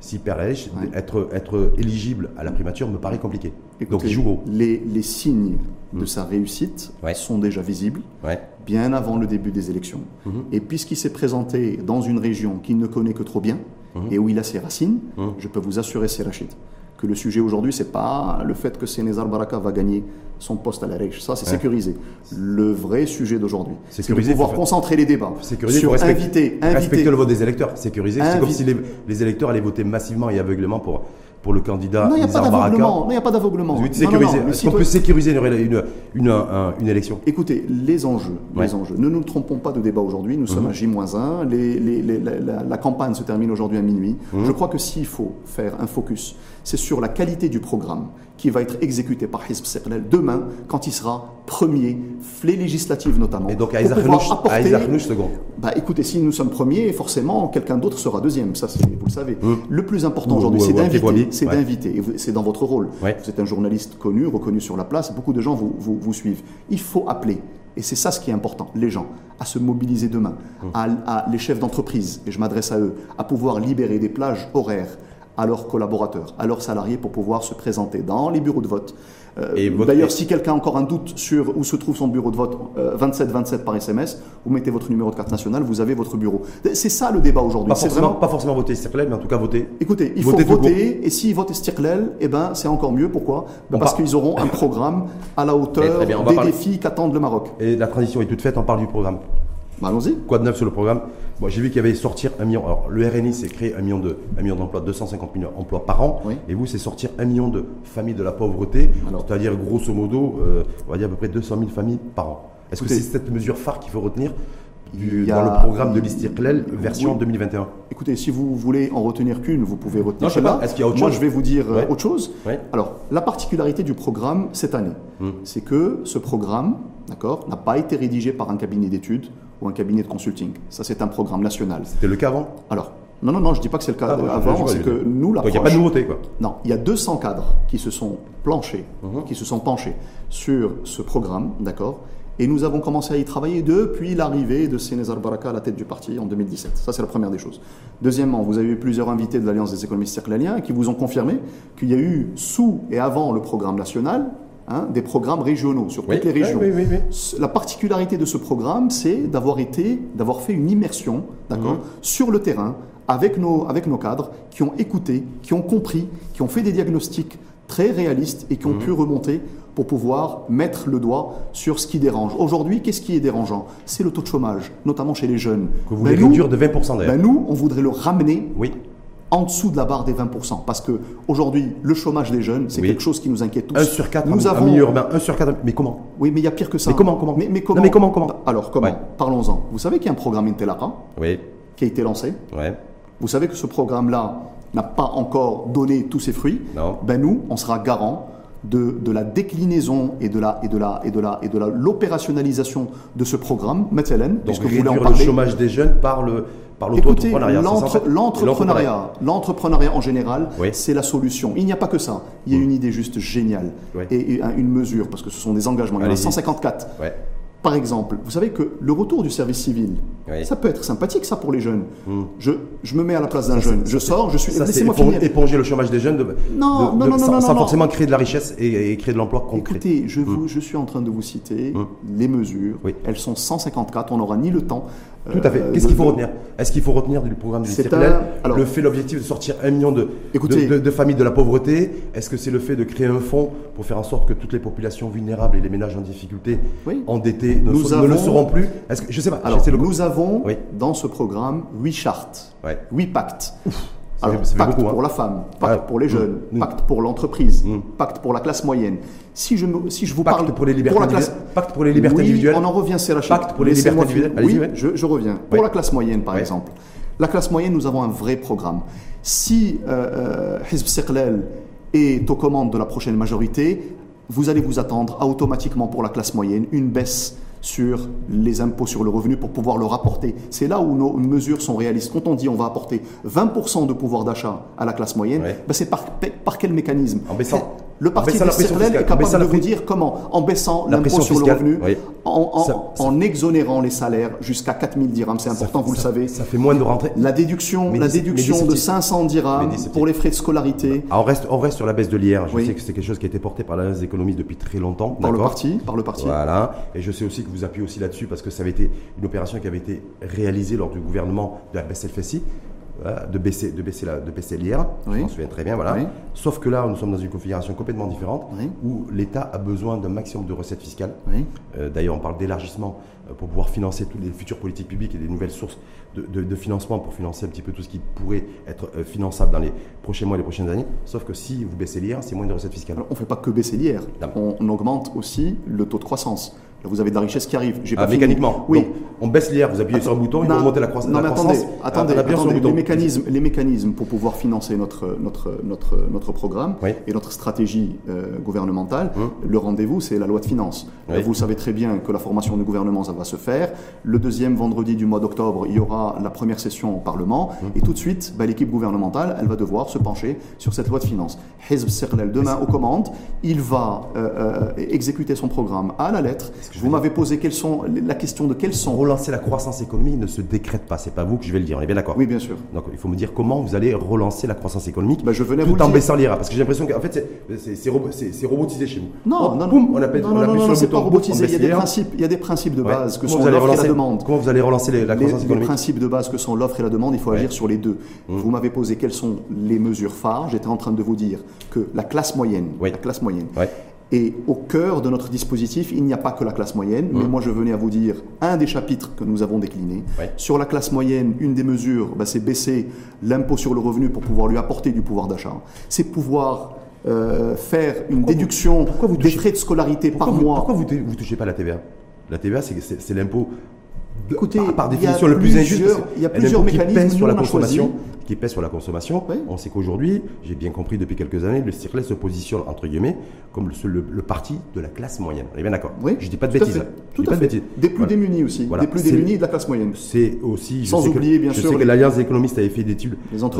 S'il perd la Hache, ouais. être, être éligible à la primature me paraît compliqué. Écoutez, donc il joue gros. Les, les signes mmh. de sa réussite ouais. sont déjà visibles, ouais. bien avant le début des élections. Mmh. Et puisqu'il s'est présenté dans une région qu'il ne connaît que trop bien, mmh. et où il a ses racines, mmh. je peux vous assurer, c'est Rachid, que le sujet aujourd'hui, ce n'est pas le fait que Nizar Baraka va gagner son poste à la Reich. Ça, c'est ouais. sécurisé. Le vrai sujet d'aujourd'hui, c'est de pouvoir concentrer les débats. Sécuriser sur respecter, inviter, inviter. Respecter le vote des électeurs. Sécuriser, c'est comme si les, les électeurs allaient voter massivement et aveuglément pour, pour le candidat Nizar Baraka. Non, il n'y a pas d'aveuglement. Est-ce qu'on peut sécuriser une, une, une, une, une élection? Écoutez, les enjeux, ouais. les enjeux. Ne nous trompons pas de débat aujourd'hui. Nous sommes mmh. à J moins un. Les, les, les, la, la, la campagne se termine aujourd'hui à minuit. Mmh. Je crois que s'il faut faire un focus, c'est sur la qualité du programme qui va être exécuté par Hizb Istiqlal demain, quand il sera premier, les législatives notamment. Et donc à Aizachnou second. Bah écoutez, si nous sommes premiers, forcément quelqu'un d'autre sera deuxième. Ça, vous le savez. Mmh. Le plus important mmh. aujourd'hui, mmh. c'est d'inviter. C'est ouais. d'inviter. C'est dans votre rôle. Ouais. Vous êtes un journaliste connu, reconnu sur la place. Beaucoup de gens vous, vous, vous suivent. Il faut appeler. Et c'est ça ce qui est important, les gens, à se mobiliser demain, mmh. à, à les chefs d'entreprise, et je m'adresse à eux, à pouvoir libérer des plages horaires à leurs collaborateurs, à leurs salariés pour pouvoir se présenter dans les bureaux de vote. Euh, D'ailleurs, si quelqu'un a encore un doute sur où se trouve son bureau de vote, euh, vingt-sept vingt-sept par S M S, vous mettez votre numéro de carte nationale, vous avez votre bureau. C'est ça le débat aujourd'hui. Pas, vraiment... pas forcément voter Istiqlal, mais en tout cas voter. Écoutez, il voter faut voter, et s'ils votent Istiqlal, eh ben, c'est encore mieux. Pourquoi? ben Parce qu'ils auront un programme à la hauteur bien, des parler... défis qu'attendent le Maroc. Et la transition est toute faite, on parle du programme. Bah, allons-y. Quoi de neuf sur le programme? Bon, j'ai vu qu'il y avait sortir un million. Alors, le R N I, c'est créer un million de, un million d'emplois, deux cent cinquante mille emplois par an. Oui. Et vous, c'est sortir un million de familles de la pauvreté. C'est-à-dire, grosso modo, euh, on va dire à peu près deux cent mille familles par an. Est-ce que c'est cette mesure phare qu'il faut retenir du, a... dans le programme de l'Istiqlal version oui. deux mille vingt et un? Écoutez, si vous voulez en retenir qu'une, vous pouvez retenir celle-là. Est-ce qu'il y a autre Moi, chose Moi, je vais vous dire ouais. autre chose. Ouais. Alors, la particularité du programme cette année, hum. c'est que ce programme, d'accord, n'a pas été rédigé par un cabinet d'études ou un cabinet de consulting. Ça, c'est un programme national. C'était le cas avant? Alors, non, non, non, je ne dis pas que c'est le cas ah, de, ouais, avant, c'est que nous, l'approche... Donc, il n'y a pas de nouveauté, quoi. Non, il y a deux cents cadres qui se sont planchés, uh-huh. qui se sont penchés sur ce programme, d'accord? Et nous avons commencé à y travailler depuis l'arrivée de Nizar Baraka à la tête du parti en deux mille dix-sept. Ça, c'est la première des choses. Deuxièmement, vous avez eu plusieurs invités de l'Alliance des économistes circlaliens qui vous ont confirmé qu'il y a eu, sous et avant le programme national, Hein, des programmes régionaux sur oui, toutes les régions. Oui, oui, oui, oui. La particularité de ce programme, c'est d'avoir été, d'avoir fait une immersion, d'accord, mmh. sur le terrain, avec nos, avec nos cadres qui ont écouté, qui ont compris, qui ont fait des diagnostics très réalistes et qui ont mmh. pu remonter pour pouvoir mettre le doigt sur ce qui dérange. Aujourd'hui, qu'est-ce qui est dérangeant? C'est le taux de chômage, notamment chez les jeunes. Que vous voulez ben réduire nous, de vingt pour cent d'ailleurs. Ben nous, on voudrait le ramener oui. en dessous de la barre des vingt pour cent. Parce qu'aujourd'hui, le chômage des jeunes, c'est oui. quelque chose qui nous inquiète tous. un sur quatre nous avons... milieu urbain, un sur quatre. Mais comment? Oui, mais il y a pire que ça. Mais comment, comment mais, mais comment, non, mais comment, comment Alors, comment ouais. Parlons-en. Vous savez qu'il y a un programme Intelara oui. qui a été lancé. Ouais. Vous savez que ce programme-là n'a pas encore donné tous ses fruits. Non. Ben nous, on sera garant de, de la déclinaison et de la et de la et de la et de la l'opérationnalisation de ce programme. Methelen, donc vous voulez en parler. Le chômage des jeunes par le par l'auto-entrepreneuriat. L'entrepreneuriat, l'entrepreneuriat en général, oui. c'est la solution. Il n'y a pas que ça. Il y a mmh. une idée juste géniale oui. et, et une mesure parce que ce sont des engagements. Il y en a cent cinquante-quatre. Ouais. Par exemple, vous savez que le retour du service civil, oui. ça peut être sympathique ça pour les jeunes. Mm. Je, je me mets à la place d'un jeune, je sors, je suis... Ça c'est pour éponger le chômage des jeunes de, non, de, non, de, non, sans, non, sans non, forcément non. créer de la richesse et, et créer de l'emploi concret. Écoutez, je, mm. vous, je suis en train de vous citer mm. les mesures, oui. elles sont cent cinquante-quatre, on n'aura ni le temps. Tout à fait. Qu'est-ce qu'il faut retenir? Est-ce qu'il faut retenir du programme du Circlal le fait, l'objectif de sortir un million de, écoutez, de, de, de familles de la pauvreté? Est-ce que c'est le fait de créer un fonds pour faire en sorte que toutes les populations vulnérables et les ménages en difficulté oui. endettés ne, nous sont, avons, ne le seront plus? Est-ce que, je sais pas. Alors, le nous avons oui. dans ce programme huit chartes, ouais. huit pactes. Ouf. Alors, fait, pacte beaucoup, pour hein. la femme, pacte ah, pour les mm, jeunes, mm. pacte pour l'entreprise, mm. pacte pour la classe moyenne. Si je, me, si je vous pacte parle pour les libertés, pour la classe, pacte pour les libertés oui, individuelles, on en revient, c'est la pacte pour les libertés individuelles. Oui, ouais. je, je reviens. Oui. Pour la classe moyenne, par oui. exemple, la classe moyenne, nous avons un vrai programme. Si euh, Hizb Al Istiqlal est aux commandes de la prochaine majorité, vous allez vous attendre à automatiquement pour la classe moyenne une baisse sur les impôts sur le revenu pour pouvoir le rapporter. C'est là où nos mesures sont réalistes. Quand on dit on va apporter vingt pour cent de pouvoir d'achat à la classe moyenne, ouais. ben c'est par, par quel mécanisme? En baissant. Le parti de Circlal est capable de vous dire comment? En baissant l'impôt sur le revenu, oui. en, en, ça, ça, en exonérant les salaires jusqu'à quatre mille dirhams, c'est important, ça, vous ça, le savez. Ça fait moins de rentrées. La déduction, mais la déduction de cinq cents dirhams pour les frais de scolarité. Ah, on, reste, on reste sur la baisse de l'I R. Je oui. sais que c'est quelque chose qui a été porté par les économistes depuis très longtemps. Par le parti. Par le parti. Voilà. Et je sais aussi que vous appuyez aussi là-dessus parce que ça avait été une opération qui avait été réalisée lors du gouvernement de Abbas El Fassi. De baisser, de baisser, la, de baisser l'I R, oui. je m'en souviens très bien, voilà. Oui. Sauf que là, nous sommes dans une configuration complètement différente oui. où l'État a besoin d'un maximum de recettes fiscales. Oui. Euh, D'ailleurs, on parle d'élargissement pour pouvoir financer toutes les futures politiques publiques et des nouvelles sources de, de, de financement pour financer un petit peu tout ce qui pourrait être euh, finançable dans les prochains mois et les prochaines années. Sauf que si vous baissez l'I R, c'est moins de recettes fiscales. Alors, on ne fait pas que baisser l'I R, on augmente aussi le taux de croissance. Là, vous avez de la richesse qui arrive. J'ai ah, pas mécaniquement. Oui. Donc, on baisse l'I R, vous appuyez Attends, sur le bouton, il va monter la, cro non, la attendez, croissance. Attendez, euh, attendez, le les, mécanismes, les mécanismes pour pouvoir financer notre, notre, notre, notre programme oui. et notre stratégie euh, gouvernementale, hum. le rendez-vous, c'est la loi de finances. Oui. Vous savez très bien que la formation du gouvernement, ça va se faire. Le deuxième vendredi du mois d'octobre, il y aura la première session au Parlement. Hum. Et tout de suite, bah, l'équipe gouvernementale, elle va devoir se pencher sur cette loi de finances. Hizb Circlal, demain aux commandes, il va euh, euh, exécuter son programme à la lettre. Vous m'avez posé quelles sont, la question de quelles sont... Relancer la croissance économique ne se décrète pas. C'est pas vous que je vais le dire, on est bien d'accord? Oui, bien sûr. Donc il faut me dire comment vous allez relancer la croissance économique ben, je venais tout vous en baissant l'I R A. Parce que j'ai l'impression qu'en fait, c'est robotisé chez vous. Non, oh, non, boum, on appelle, non, on non, non, non c'est pas robotisé. Il y, a des principes, il y a des principes de ouais. base que comment sont l'offre et la demande. Comment vous allez relancer les, la croissance les, économique? Les principes de base que sont l'offre et la demande, il faut ouais. agir sur les deux. Mmh. Vous m'avez posé quelles sont les mesures phares. J'étais en train de vous dire que la classe moyenne, oui. la classe moyenne, ouais. et au cœur de notre dispositif, il n'y a pas que la classe moyenne, mmh. mais moi je venais à vous dire un des chapitres que nous avons décliné. Ouais. Sur la classe moyenne, une des mesures, bah, c'est baisser l'impôt sur le revenu pour pouvoir lui apporter du pouvoir d'achat. C'est pouvoir euh, faire une pourquoi déduction vous, pourquoi vous touchez, des frais de scolarité par vous, mois. Pourquoi vous ne touchez pas la T V A? La T V A, c'est l'impôt... Écoutez, par, par définition le plus injuste, il y a plusieurs mécanismes qui pèsent sur la consommation. Qui pèsent sur la consommation. Oui. On sait qu'aujourd'hui, j'ai bien compris depuis quelques années, le Circlal se positionne entre guillemets comme le, le, le parti de la classe moyenne. On est bien d'accord. Oui. Je ne dis pas de bêtises. Tout à fait. Tout à fait. Bêtises. Des plus voilà. démunis aussi. Voilà. Des plus démunis de la classe moyenne. C'est aussi. Je Sans sais oublier que, bien je sûr. Je sais les... que l'Alliance des économistes avait fait des études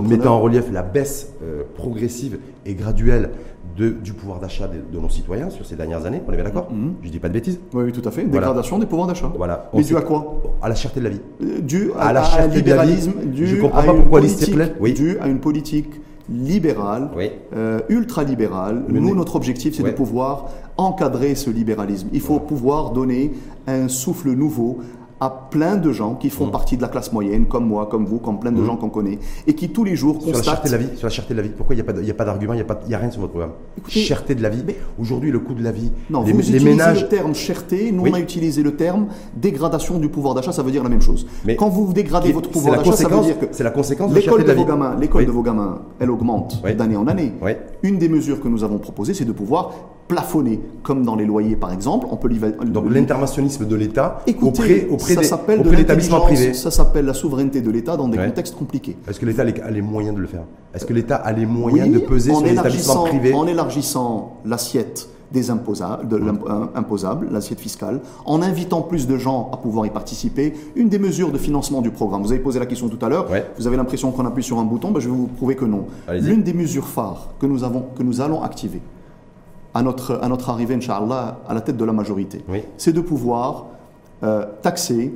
mettant en relief la baisse euh, progressive et graduelle de, du pouvoir d'achat de, de nos citoyens sur ces dernières années. On est bien d'accord. Mm-hmm. Je ne dis pas de bêtises. Oui, oui, tout à fait. Dégradation des pouvoirs d'achat. Voilà. Mais dû à quoi? À la cherté de la vie. Dû à, à la cherté à libéralisme, de la vie. Dû Je ne comprends pas pourquoi les Circlal. Oui. Dû à une politique libérale, oui. euh, ultra-libérale. Nous, notre objectif, c'est oui. de pouvoir encadrer ce libéralisme. Il faut oui. pouvoir donner un souffle nouveau à plein de gens qui font mmh. partie de la classe moyenne, comme moi, comme vous, comme plein de mmh. gens qu'on connaît, et qui tous les jours constatent… – Sur la cherté de la vie, sur la cherté de la vie, pourquoi il n'y a pas d'argument, il n'y a, a rien sur votre programme? Écoutez, cherté de la vie, mais... aujourd'hui le coût de la vie… – Non, les, vous les utilisez ménages... le terme cherté, nous oui. on a utilisé le terme dégradation du pouvoir d'achat, ça veut dire la même chose. Mais quand vous dégradez votre pouvoir d'achat, ça veut dire que… – C'est la conséquence de la cherté de la vie. – L'école oui. de vos gamins, elle augmente oui. d'année en année. Oui. Une des mesures que nous avons proposées, c'est de pouvoir… plafonné, comme dans les loyers par exemple, on peut donc l'interventionnisme de l'État auprès, auprès de l'établissement privé. Ça s'appelle la souveraineté de l'État dans des ouais. contextes compliqués. Est-ce que l'État a les moyens de le faire? Est-ce que l'État a les moyens oui, de peser sur l'établissement privé? En élargissant l'assiette des imposables, de l'imposable, l'assiette fiscale, en invitant plus de gens à pouvoir y participer, une des mesures de financement du programme. Vous avez posé la question tout à l'heure, ouais. vous avez l'impression qu'on appuie sur un bouton, ben, je vais vous prouver que non. L'une des mesures phares que nous, avons, que nous allons activer, à notre, à notre arrivée, Inch'Allah, à la tête de la majorité, oui. c'est de pouvoir euh, taxer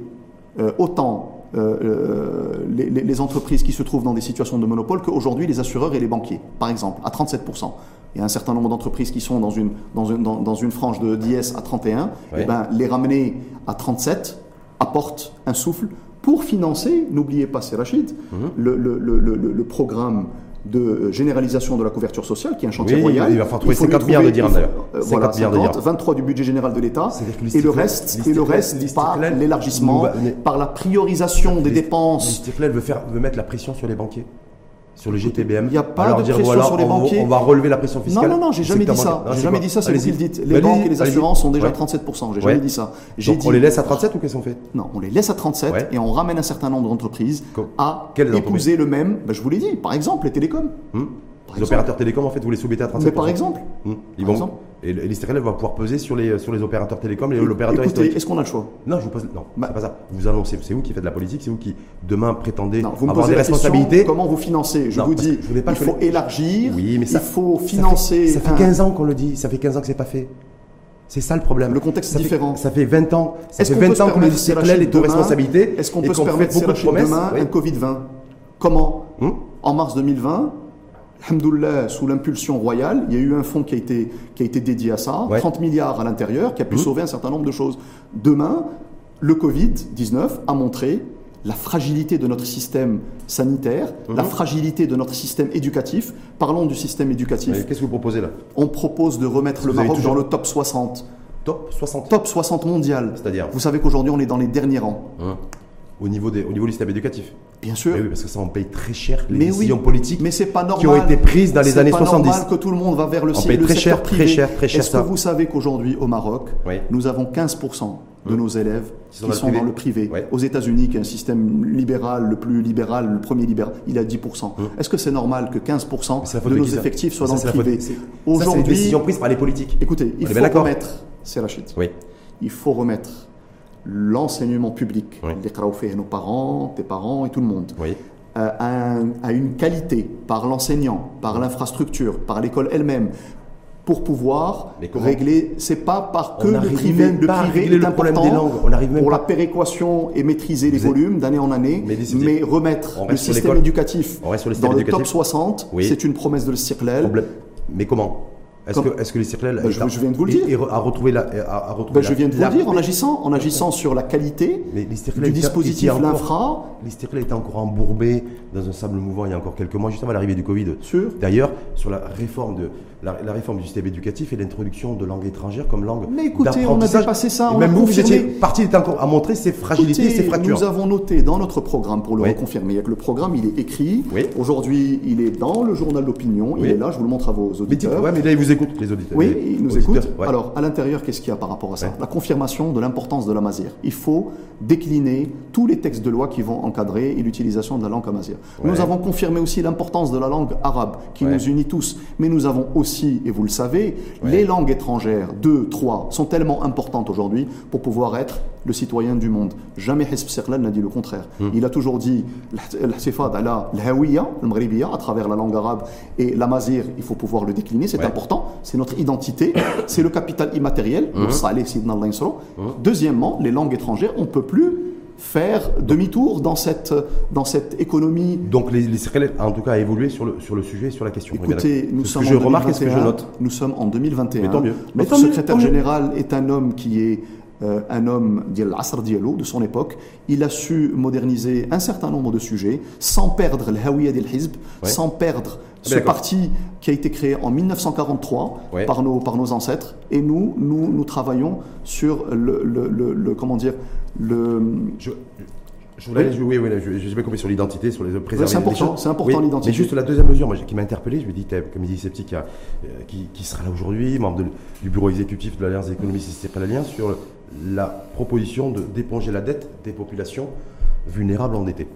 euh, autant euh, les, les entreprises qui se trouvent dans des situations de monopole qu'aujourd'hui les assureurs et les banquiers, par exemple, à trente-sept pour cent. Il y a un certain nombre d'entreprises qui sont dans une, dans une, dans, dans une frange de d'I S à trente et un, oui. et ben, les ramener à trente-sept apporte un souffle pour financer, n'oubliez pas, c'est Rachid, mmh. le, le, le, le, le programme de généralisation de la couverture sociale, qui est un chantier oui, royal. Il va falloir trouver cinquante milliards de dirhams d'ailleurs. Voilà, vingt-trois du budget général de l'État. Et le reste, et le reste par l'élargissement, par la priorisation des dépenses. L'Istiqlal veut, veut mettre la pression sur les banquiers, sur le G T B M. Il n'y a pas alors de dire, pression voilà, sur les on banquiers. Va, on va relever la pression fiscale. Non, non, non, j'ai jamais dit ça. J'ai jamais dit ça, c'est vous qui le dites. Les banques et les assurances ont déjà trente-sept pour cent. J'ai jamais dit ça. Donc on les laisse à trente-sept ou qu'est-ce qu'on fait? Non, on les laisse à trente-sept et on ramène un certain nombre d'entreprises à épouser le même. Je vous l'ai dit, par exemple, les télécoms. Les opérateurs télécoms, en fait, vous les soumettez à trente-sept pour cent. Mais par exemple. Ils vont. Et l'Istiqlal va pouvoir peser sur les, sur les opérateurs télécoms et l'opérateur historique. Est-ce qu'on a le choix? Non, je vous pose. Non, bah, c'est pas ça. Vous annoncez, c'est vous qui faites de la politique, c'est vous qui demain prétendez non, vous avoir des responsabilités. Question, comment vous financez? Je non, vous dis, je pas il faut les... élargir, oui, mais ça, il faut financer. Ça fait, ça fait quinze ans qu'on le dit, ça fait quinze ans que c'est pas fait. C'est ça le problème. Le contexte est différent. Ça fait vingt ans. Ça fait vingt ans que l'Istiqlal est aux responsabilités. Est-ce qu'on peut se permettre beaucoup de promesses? Demain, un Covid vingt. Comment? En mars deux mille vingt. Alhamdoulilah, sous l'impulsion royale, il y a eu un fonds qui a été, qui a été dédié à ça, ouais. trente milliards à l'intérieur, qui a pu mmh. sauver un certain nombre de choses. Demain, le Covid dix-neuf a montré la fragilité de notre système sanitaire, mmh. la fragilité de notre système éducatif. Parlons du système éducatif. Qu'est-ce que vous proposez là? On propose de remettre le Maroc toujours... dans le top soixante. Top soixante? Top soixante mondial. C'est-à-dire? Vous savez qu'aujourd'hui, on est dans les derniers rangs. Mmh. Au niveau, des, au niveau du système éducatif. Bien sûr. Mais oui, parce que ça, on paye très cher les mais décisions oui. politiques mais pas normal, qui ont été prises dans les années soixante-dix. C'est pas normal que tout le monde va vers le, on paye le très secteur cher, privé. Très cher, très cher. Est-ce que vous savez qu'aujourd'hui, au Maroc, oui. nous avons quinze pour cent de mmh. nos élèves qui sont, qui dans, sont le dans le privé? Oui. Aux États-Unis, qui est un système libéral, le plus libéral, le premier libéral, il a dix pour cent. Mmh. Est-ce que c'est normal que quinze pour cent de, de nos effectifs soient ça, dans le privé? Aujourd'hui, c'est une décision prise par les politiques. Écoutez, il faut remettre, c'est la chute. Il faut remettre l'enseignement public, oui. les Kraoufé, nos parents, tes parents et tout le monde, oui. euh, à, un, à une qualité par l'enseignant, par l'infrastructure, par l'école elle-même, pour pouvoir régler. C'est pas par que le privé, le privé est le problème des langues. On arrive même pour pas. La péréquation et maîtriser vous les êtes... volumes d'année en année, mais, mais remettre le système éducatif dans le top soixante, oui. c'est une promesse de l'Istiqlal. Mais comment? Est-ce que, est que les Circlal ben je, je viens de vous le dire. Et, et re, à retrouver la, à, à retrouver ben la je viens de vous le dire en agissant, en agissant sur la qualité mais du dispositif, l'infra. Les Circlal étaient encore embourbés dans un sable mouvant il y a encore quelques mois, juste avant l'arrivée du Covid. Sure. D'ailleurs, sur la réforme, de, la, la réforme du système éducatif et l'introduction de langues étrangères comme langue d'apprentissage. Mais écoutez, on a dépassé ça. Et on même vous, vous étiez parti à montrer ses fragilités, écoutez, ses fractures. Nous avons noté dans notre programme, pour le oui. reconfirmer, il y a que le programme, il est écrit. Oui. Aujourd'hui, il est dans le journal d'opinion. Il oui. est là, je vous le montre à vos auditeurs. Mais, ouais, mais là, écoutent les auditeurs. Oui, ils nous écoutent. Ouais. Alors, à l'intérieur, qu'est-ce qu'il y a par rapport à ça? ouais. La confirmation de l'importance de la mazir. Il faut décliner tous les textes de loi qui vont encadrer l'utilisation de la langue amazir. Ouais. Nous avons confirmé aussi l'importance de la langue arabe qui ouais. nous unit tous. Mais nous avons aussi, et vous le savez, ouais. les langues étrangères, deux, trois, sont tellement importantes aujourd'hui pour pouvoir être le citoyen du monde. Jamais Hizb Circlal n'a dit le contraire. Hum. Il a toujours dit l'htifad ala l'hawiya, le maghribiya, à travers la langue arabe et l'amazir, il faut pouvoir le décliner, c'est ouais. important, c'est notre identité, c'est le capital immatériel, hum. le salé, Sidna Allah Insrou. Hum. Deuxièmement, les langues étrangères, on ne peut plus faire demi-tour dans cette, dans cette économie. Donc l'Istiqlal en tout cas a évolué sur le, sur le sujet et sur la question. Écoutez, nous sommes, que je remarque, est-ce que je note, nous sommes en deux mille vingt et un. Mais tant mieux. Mais notre tant secrétaire mieux, tant général mieux. Est un homme qui est euh, un homme de son époque. Il a su moderniser un certain nombre de sujets sans perdre le Hawiya del Hizb, ouais. sans perdre ah, ce parti qui a été créé en mille neuf cent quarante-trois ouais. par, nos, par nos ancêtres. Et nous, nous, nous travaillons sur le, le, le, le comment dire, le... Je... Je voulais, oui, oui, oui, je, je, je vais compris sur l'identité, sur les préserver. C'est important, c'est important oui, l'identité. Mais juste la deuxième mesure moi, qui m'a interpellé, je lui ai dit, comme il dit Sebti, qui, a, euh, qui, qui sera là aujourd'hui, membre de, du bureau exécutif de l'Alliance des économistes israéliens, sur la proposition de d'éponger la dette des populations vulnérables endettées.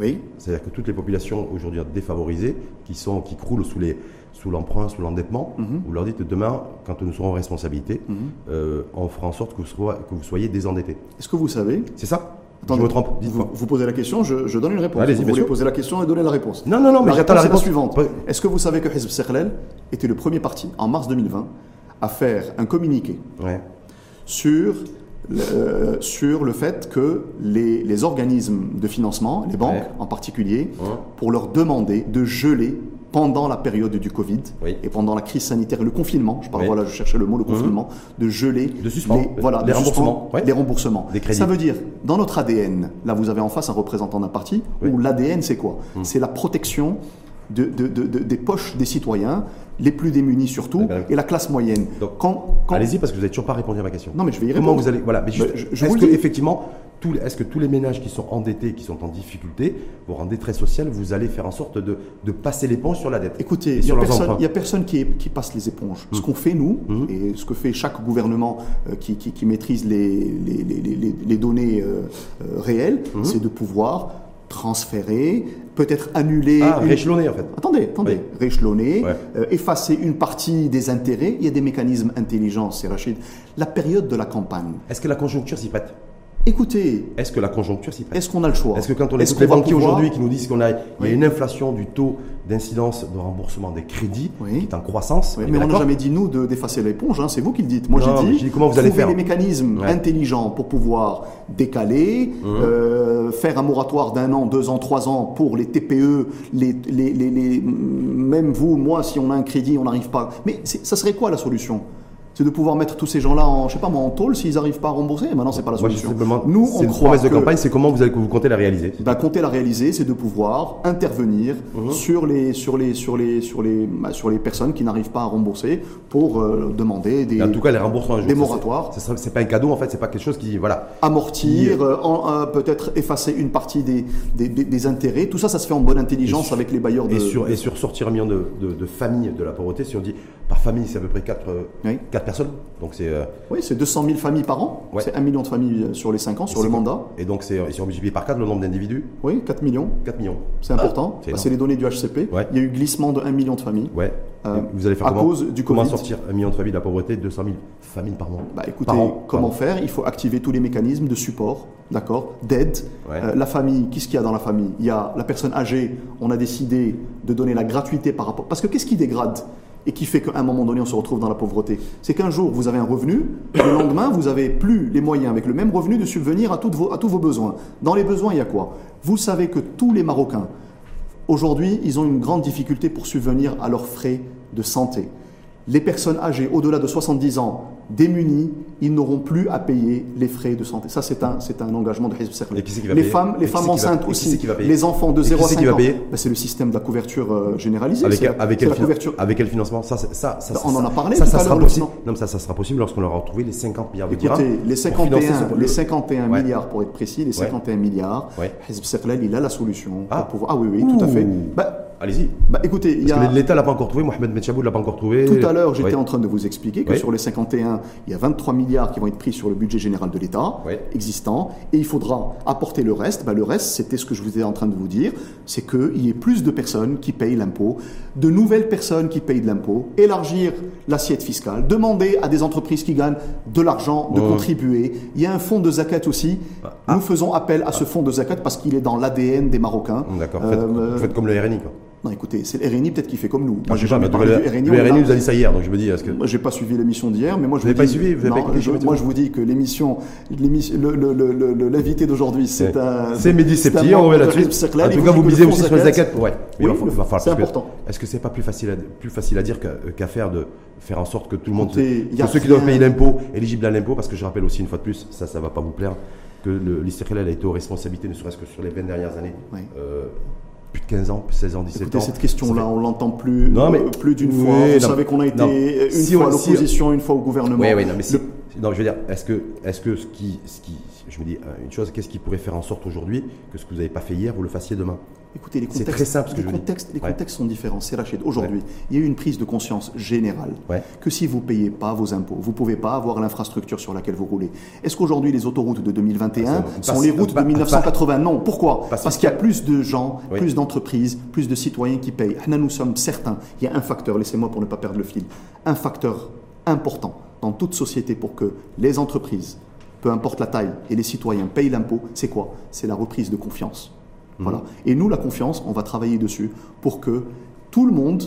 Oui. C'est-à-dire que toutes les populations aujourd'hui défavorisées, qui, sont, qui croulent sous les, sous l'emprunt, sous l'endettement, mm-hmm. vous leur dites demain, quand nous serons en responsabilité, mm-hmm. euh, on fera en sorte que vous, sois, que vous soyez désendettés. Est-ce que vous savez ? C'est ça ? Attendez, je me trompe. Vous, vous posez la question, je, je donne une réponse. Allez-y, vous voulez poser la question et donner la réponse. Non, non, non, mais j'attends la réponse suivante. Est-ce que vous savez que Hizb Circlal était le premier parti, en mars deux mille vingt, à faire un communiqué ouais. sur, euh, sur le fait que les, les organismes de financement, les banques ouais. en particulier, ouais. pour leur demander de geler pendant la période du Covid oui. et pendant la crise sanitaire, le confinement, je parle, oui. voilà, je cherchais le mot, le confinement, mmh. de geler de suspens, les, voilà, les, de remboursements, ouais. les remboursements. Des crédits. Ça veut dire, dans notre A D N, là vous avez en face un représentant d'un parti, oui. où l'A D N c'est quoi mmh. C'est la protection de, de, de, de, des poches des citoyens, les plus démunis surtout, ah ben, et la classe moyenne. Quand, quand... Allez-y parce que vous n'avez toujours pas répondu à ma question. Non mais je vais y répondre. Comment vous allez... Voilà, mais juste, bah, je, je est-ce que effectivement, tout, est-ce que tous les ménages qui sont endettés, qui sont en difficulté, voire en détresse sociale, vous allez faire en sorte de, de passer l'éponge sur la dette? Écoutez, il n'y a personne qui, est, qui passe les éponges. Mmh. Ce qu'on fait nous, mmh. et ce que fait chaque gouvernement euh, qui, qui, qui maîtrise les, les, les, les, les données euh, euh, réelles, mmh. c'est de pouvoir transférer, peut-être annuler... Ah, une... rééchelonner en fait. Attendez, attendez. Oui. Rééchelonner, ouais. euh, effacer une partie des intérêts. Il y a des mécanismes intelligents, c'est Rachid. La période de la campagne... Est-ce que la conjoncture s'y prête? Écoutez... Est-ce que la conjoncture s'y prête? Est-ce qu'on a le choix? Est-ce que quand on écoute les banquiers aujourd'hui qui nous disent qu'il a, oui. y a une inflation du taux d'incidence de remboursement des crédits oui. qui est en croissance... Oui, mais on n'a jamais dit, nous, de, d'effacer l'éponge. Hein. C'est vous qui le dites. Moi, non, j'ai dit, dit comment vous allez faire les mécanismes ouais. intelligents pour pouvoir décaler, mmh. euh, faire un moratoire d'un an, deux ans, trois ans pour les T P E, les, les, les, les, même vous, moi, si on a un crédit, on n'arrive pas... Mais ça serait quoi la solution? C'est de pouvoir mettre tous ces gens-là en, je sais pas moi, en tôle s'ils n'arrivent pas à rembourser. Maintenant, c'est pas la solution. Moi, nous, on une croit promesse de que... campagne, c'est comment vous, allez, vous comptez la réaliser. Ben, compter la réaliser, c'est de pouvoir intervenir mmh. sur les sur les sur les sur les sur les personnes qui n'arrivent pas à rembourser pour euh, demander des. Et en tout cas, les remboursements. Des moratoires. C'est, c'est, c'est pas un cadeau en fait, c'est pas quelque chose qui voilà. Amortir, qui... Euh, en, euh, peut-être effacer une partie des des, des des intérêts. Tout ça, ça se fait en bonne intelligence sur, avec les bailleurs de. Et sur et sur sortir un million de, de, de familles de la pauvreté. Si on dit par famille, c'est à peu près quatre oui. quatre personnes. Donc c'est euh... oui, c'est deux cent mille familles par an. Ouais. C'est un million de familles sur les cinq ans, et sur le mandat. Et donc c'est si on multiplie par quatre le nombre d'individus. Oui, quatre millions. quatre millions. C'est important. Ah, c'est, bah, c'est les données du H C P. Ouais. Il y a eu glissement de un million de familles. Ouais. Euh, vous allez faire à comment, cause du Covid. Comment sortir un million de familles de la pauvreté, deux cent mille familles par mois. Bah écoutez, an, comment faire? Il faut activer tous les mécanismes de support, d'accord, d'aide. Ouais. Euh, la famille, qu'est-ce qu'il y a dans la famille? Il y a la personne âgée. On a décidé de donner la gratuité par rapport. Parce que qu'est-ce qui dégrade? Et qui fait qu'à un moment donné, on se retrouve dans la pauvreté. C'est qu'un jour, vous avez un revenu, le lendemain, vous n'avez plus les moyens, avec le même revenu, de subvenir à, toutes vos, à tous vos besoins. Dans les besoins, il y a quoi? Vous savez que tous les Marocains, aujourd'hui, ils ont une grande difficulté pour subvenir à leurs frais de santé. Les personnes âgées, au-delà de soixante-dix ans, démunies, ils n'auront plus à payer les frais de santé. Ça, c'est un, c'est un engagement de Hizb Circlal. Les femmes, les femmes enceintes aussi, les enfants de zéro à cinq ans. Ben, c'est le système de la couverture euh, généralisée. Avec, c'est, avec, c'est quel la couverture. Avec quel financement? Ça, ça, ça, on ça, en a parlé. Ça, tout ça, à sera possible. Non, ça, ça sera possible lorsqu'on aura retrouvé les cinquante milliards de dirhams. Écoutez, les cinquante et un, les cinquante et un ouais. milliards pour être précis, les cinquante et un ouais. milliards. Ouais. Hizb Circlal, il a la solution. Ah, pour pouvoir... ah oui, oui, Ouh. tout à fait. Bah, allez-y. Bah, écoutez, parce y a... que l'État l'a pas encore trouvé, Mohamed Benchaboud l'a pas encore trouvé. Tout à l'heure, j'étais oui. en train de vous expliquer que oui. sur les cinquante et un, il y a vingt-trois milliards qui vont être pris sur le budget général de l'État oui. existant, et il faudra apporter le reste. Bah, le reste, c'était ce que je vous étais en train de vous dire, c'est qu'il y ait plus de personnes qui payent l'impôt, de nouvelles personnes qui payent de l'impôt, élargir l'assiette fiscale, demander à des entreprises qui gagnent de l'argent de oh. contribuer. Il y a un fonds de zakat aussi. Ah. Nous faisons appel à ah. ce fonds de zakat parce qu'il est dans l'A D N des Marocains. D'accord. Faites, euh, faites comme le R N I, quoi. Non, écoutez, c'est le R N I peut-être qui fait comme nous. Moi, j'ai jamais parlé du R N I. Le R N I nous a dit ça hier, donc je me dis... Que... Moi, je n'ai pas suivi l'émission d'hier, mais moi, je vous, vous dis... Pas suivi, vous non, pas écouté, je, moi, je vous dis que l'émission... L'invité d'aujourd'hui, c'est... C'est Mehdi Sebti, on revient là-dessus. En tout cas, vous misez aussi sur les zakat. Oui, c'est important. Est-ce que ce n'est pas plus facile à dire qu'à faire de faire en sorte que tout le monde... Que ceux qui doivent payer l'impôt, éligibles à l'impôt, parce que je rappelle aussi, une fois de plus, ça, ça ne va pas vous plaire, que l'Istiqlal a été aux responsabilités, ne serait-ce que sur les vingt dernières années. Plus de quinze ans, seize ans, dix-sept Écoutez, ans. Cette question-là, on l'entend plus, non, mais, plus d'une oui, fois. Vous non, savez qu'on a été non. une si fois on, à l'opposition, si une fois au gouvernement. Oui, oui, non, mais si, Le... non, je veux dire, est-ce que, est-ce que ce qui, ce qui, je me dis une chose, qu'est-ce qui pourrait faire en sorte aujourd'hui que ce que vous n'avez pas fait hier, vous le fassiez demain? Écoutez, les contextes, très simple, les, contextes, les contextes ouais. sont différents. C'est Rachid. Aujourd'hui, ouais. il y a eu une prise de conscience générale ouais. que si vous ne payez pas vos impôts, vous ne pouvez pas avoir l'infrastructure sur laquelle vous roulez. Est-ce qu'aujourd'hui, les autoroutes de deux mille vingt et un ah, sont passe, les routes de mille neuf cent quatre-vingts? Non. Pourquoi? Parce qu'il y a plus de gens, oui. plus d'entreprises, plus de citoyens qui payent. Là, nous sommes certains. Il y a un facteur, laissez-moi pour ne pas perdre le fil, un facteur important dans toute société pour que les entreprises, peu importe la taille, et les citoyens payent l'impôt, c'est quoi? C'est la reprise de confiance. Voilà. Et nous, la confiance, on va travailler dessus pour que tout le monde,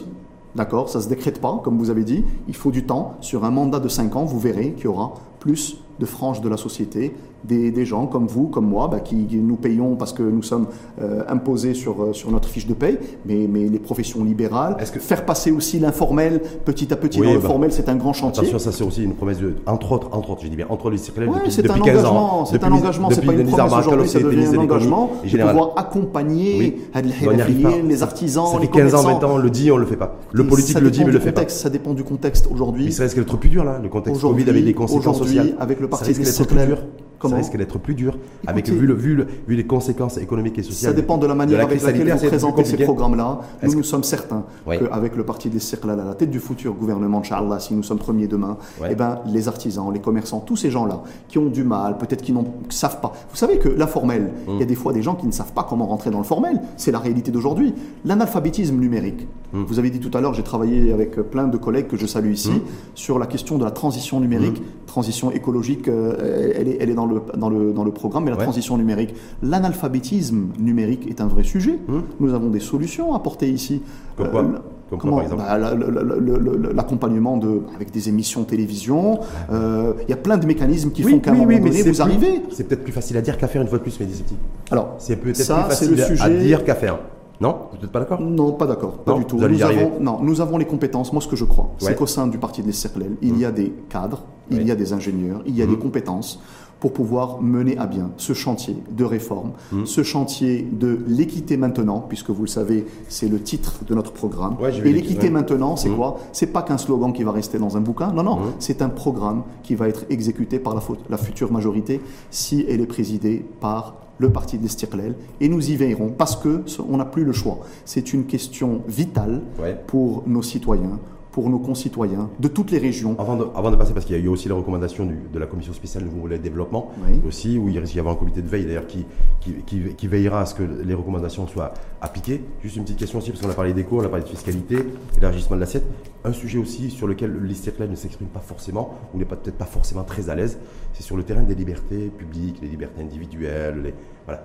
d'accord, ça ne se décrète pas, comme vous avez dit, il faut du temps. Sur un mandat de cinq ans, vous verrez qu'il y aura plus de franges de la société, des, des gens comme vous, comme moi, bah, qui, qui nous payons parce que nous sommes euh, imposés sur, sur notre fiche de paye, mais, mais les professions libérales, que... faire passer aussi l'informel petit à petit oui, dans le bah, formel, c'est un grand chantier. Attention, ça c'est aussi une promesse, de, entre autres, entre autres, je dis bien, entre les circulaires ouais, depuis, depuis quinze ans. C'est un engagement, c'est pas une promesse aujourd'hui, ça devient un engagement de pouvoir accompagner les artisans, les commerçants. Ça fait quinze ans, vingt ans, on le dit, on le fait pas. Le politique le dit, mais le fait pas. Ça dépend du contexte aujourd'hui. Mais ça risque d'être plus dur là, le contexte Covid avec les conséquences sociales. Avec le parti des circulaires. Comment ça risque d'être plus dur, avec, vu, le, vu, le, vu les conséquences économiques et sociales. Ça dépend de la manière de la avec laquelle vous présentez ces programmes-là. Nous, que... nous sommes certains oui. qu'avec le parti des Circlal à la tête du futur gouvernement, Inch'Allah, si nous sommes premiers demain, oui. eh ben, les artisans, les commerçants, tous ces gens-là qui ont du mal, peut-être qui ne savent pas. Vous savez que l'informel, il mm. y a des fois des gens qui ne savent pas comment rentrer dans le formel. C'est la réalité d'aujourd'hui. L'analphabétisme numérique. Mm. Vous avez dit tout à l'heure, j'ai travaillé avec plein de collègues que je salue ici, mm. sur la question de la transition numérique, mm. transition écologique, euh, elle, est, elle est dans le Dans le, dans le programme, mais la ouais. transition numérique. L'analphabétisme numérique est un vrai sujet. Hum. Nous avons des solutions à apporter ici. Comme quoi, euh, Comme comment, quoi par exemple, l'accompagnement de, avec des émissions télévision. Il euh, y a plein de mécanismes qui oui, font qu'à oui, un moment oui, donné, vous plus, arrivez. C'est peut-être plus facile à dire qu'à faire, une fois de plus, Mehdi Sebti. Alors, c'est peut-être plus facile le sujet... à dire qu'à faire. Non, vous n'êtes pas d'accord? Non, pas d'accord, pas non, du tout. Nous avons, non, nous avons les compétences. Moi, ce que je crois, ouais. c'est qu'au sein du parti de l'Istiqlal, il mmh. y a des cadres, oui. il y a des ingénieurs, il y a mmh. des compétences pour pouvoir mener à bien ce chantier de réforme, mmh. ce chantier de l'équité maintenant, puisque vous le savez, c'est le titre de notre programme. Ouais, et l'équité ouais. maintenant, c'est mmh. quoi? C'est pas qu'un slogan qui va rester dans un bouquin. Non, non, mmh. c'est un programme qui va être exécuté par la, la future majorité si elle est présidée par le parti de l'Istiqlal, et nous y veillerons parce qu'on n'a plus le choix. C'est une question vitale ouais. pour nos citoyens, pour nos concitoyens, de toutes les régions. Avant de, avant de passer, parce qu'il y a eu aussi les recommandations du, de la commission spéciale du volet développement, oui. aussi, où il risque d'y avoir un comité de veille d'ailleurs qui, qui, qui, qui veillera à ce que les recommandations soient appliquées. Juste une petite question aussi, parce qu'on a parlé d'éco, on a parlé de fiscalité, élargissement de l'assiette. Un sujet aussi sur lequel l'Istiqlal ne s'exprime pas forcément, ou n'est peut-être pas forcément très à l'aise, c'est sur le terrain des libertés publiques, les libertés individuelles, les, voilà.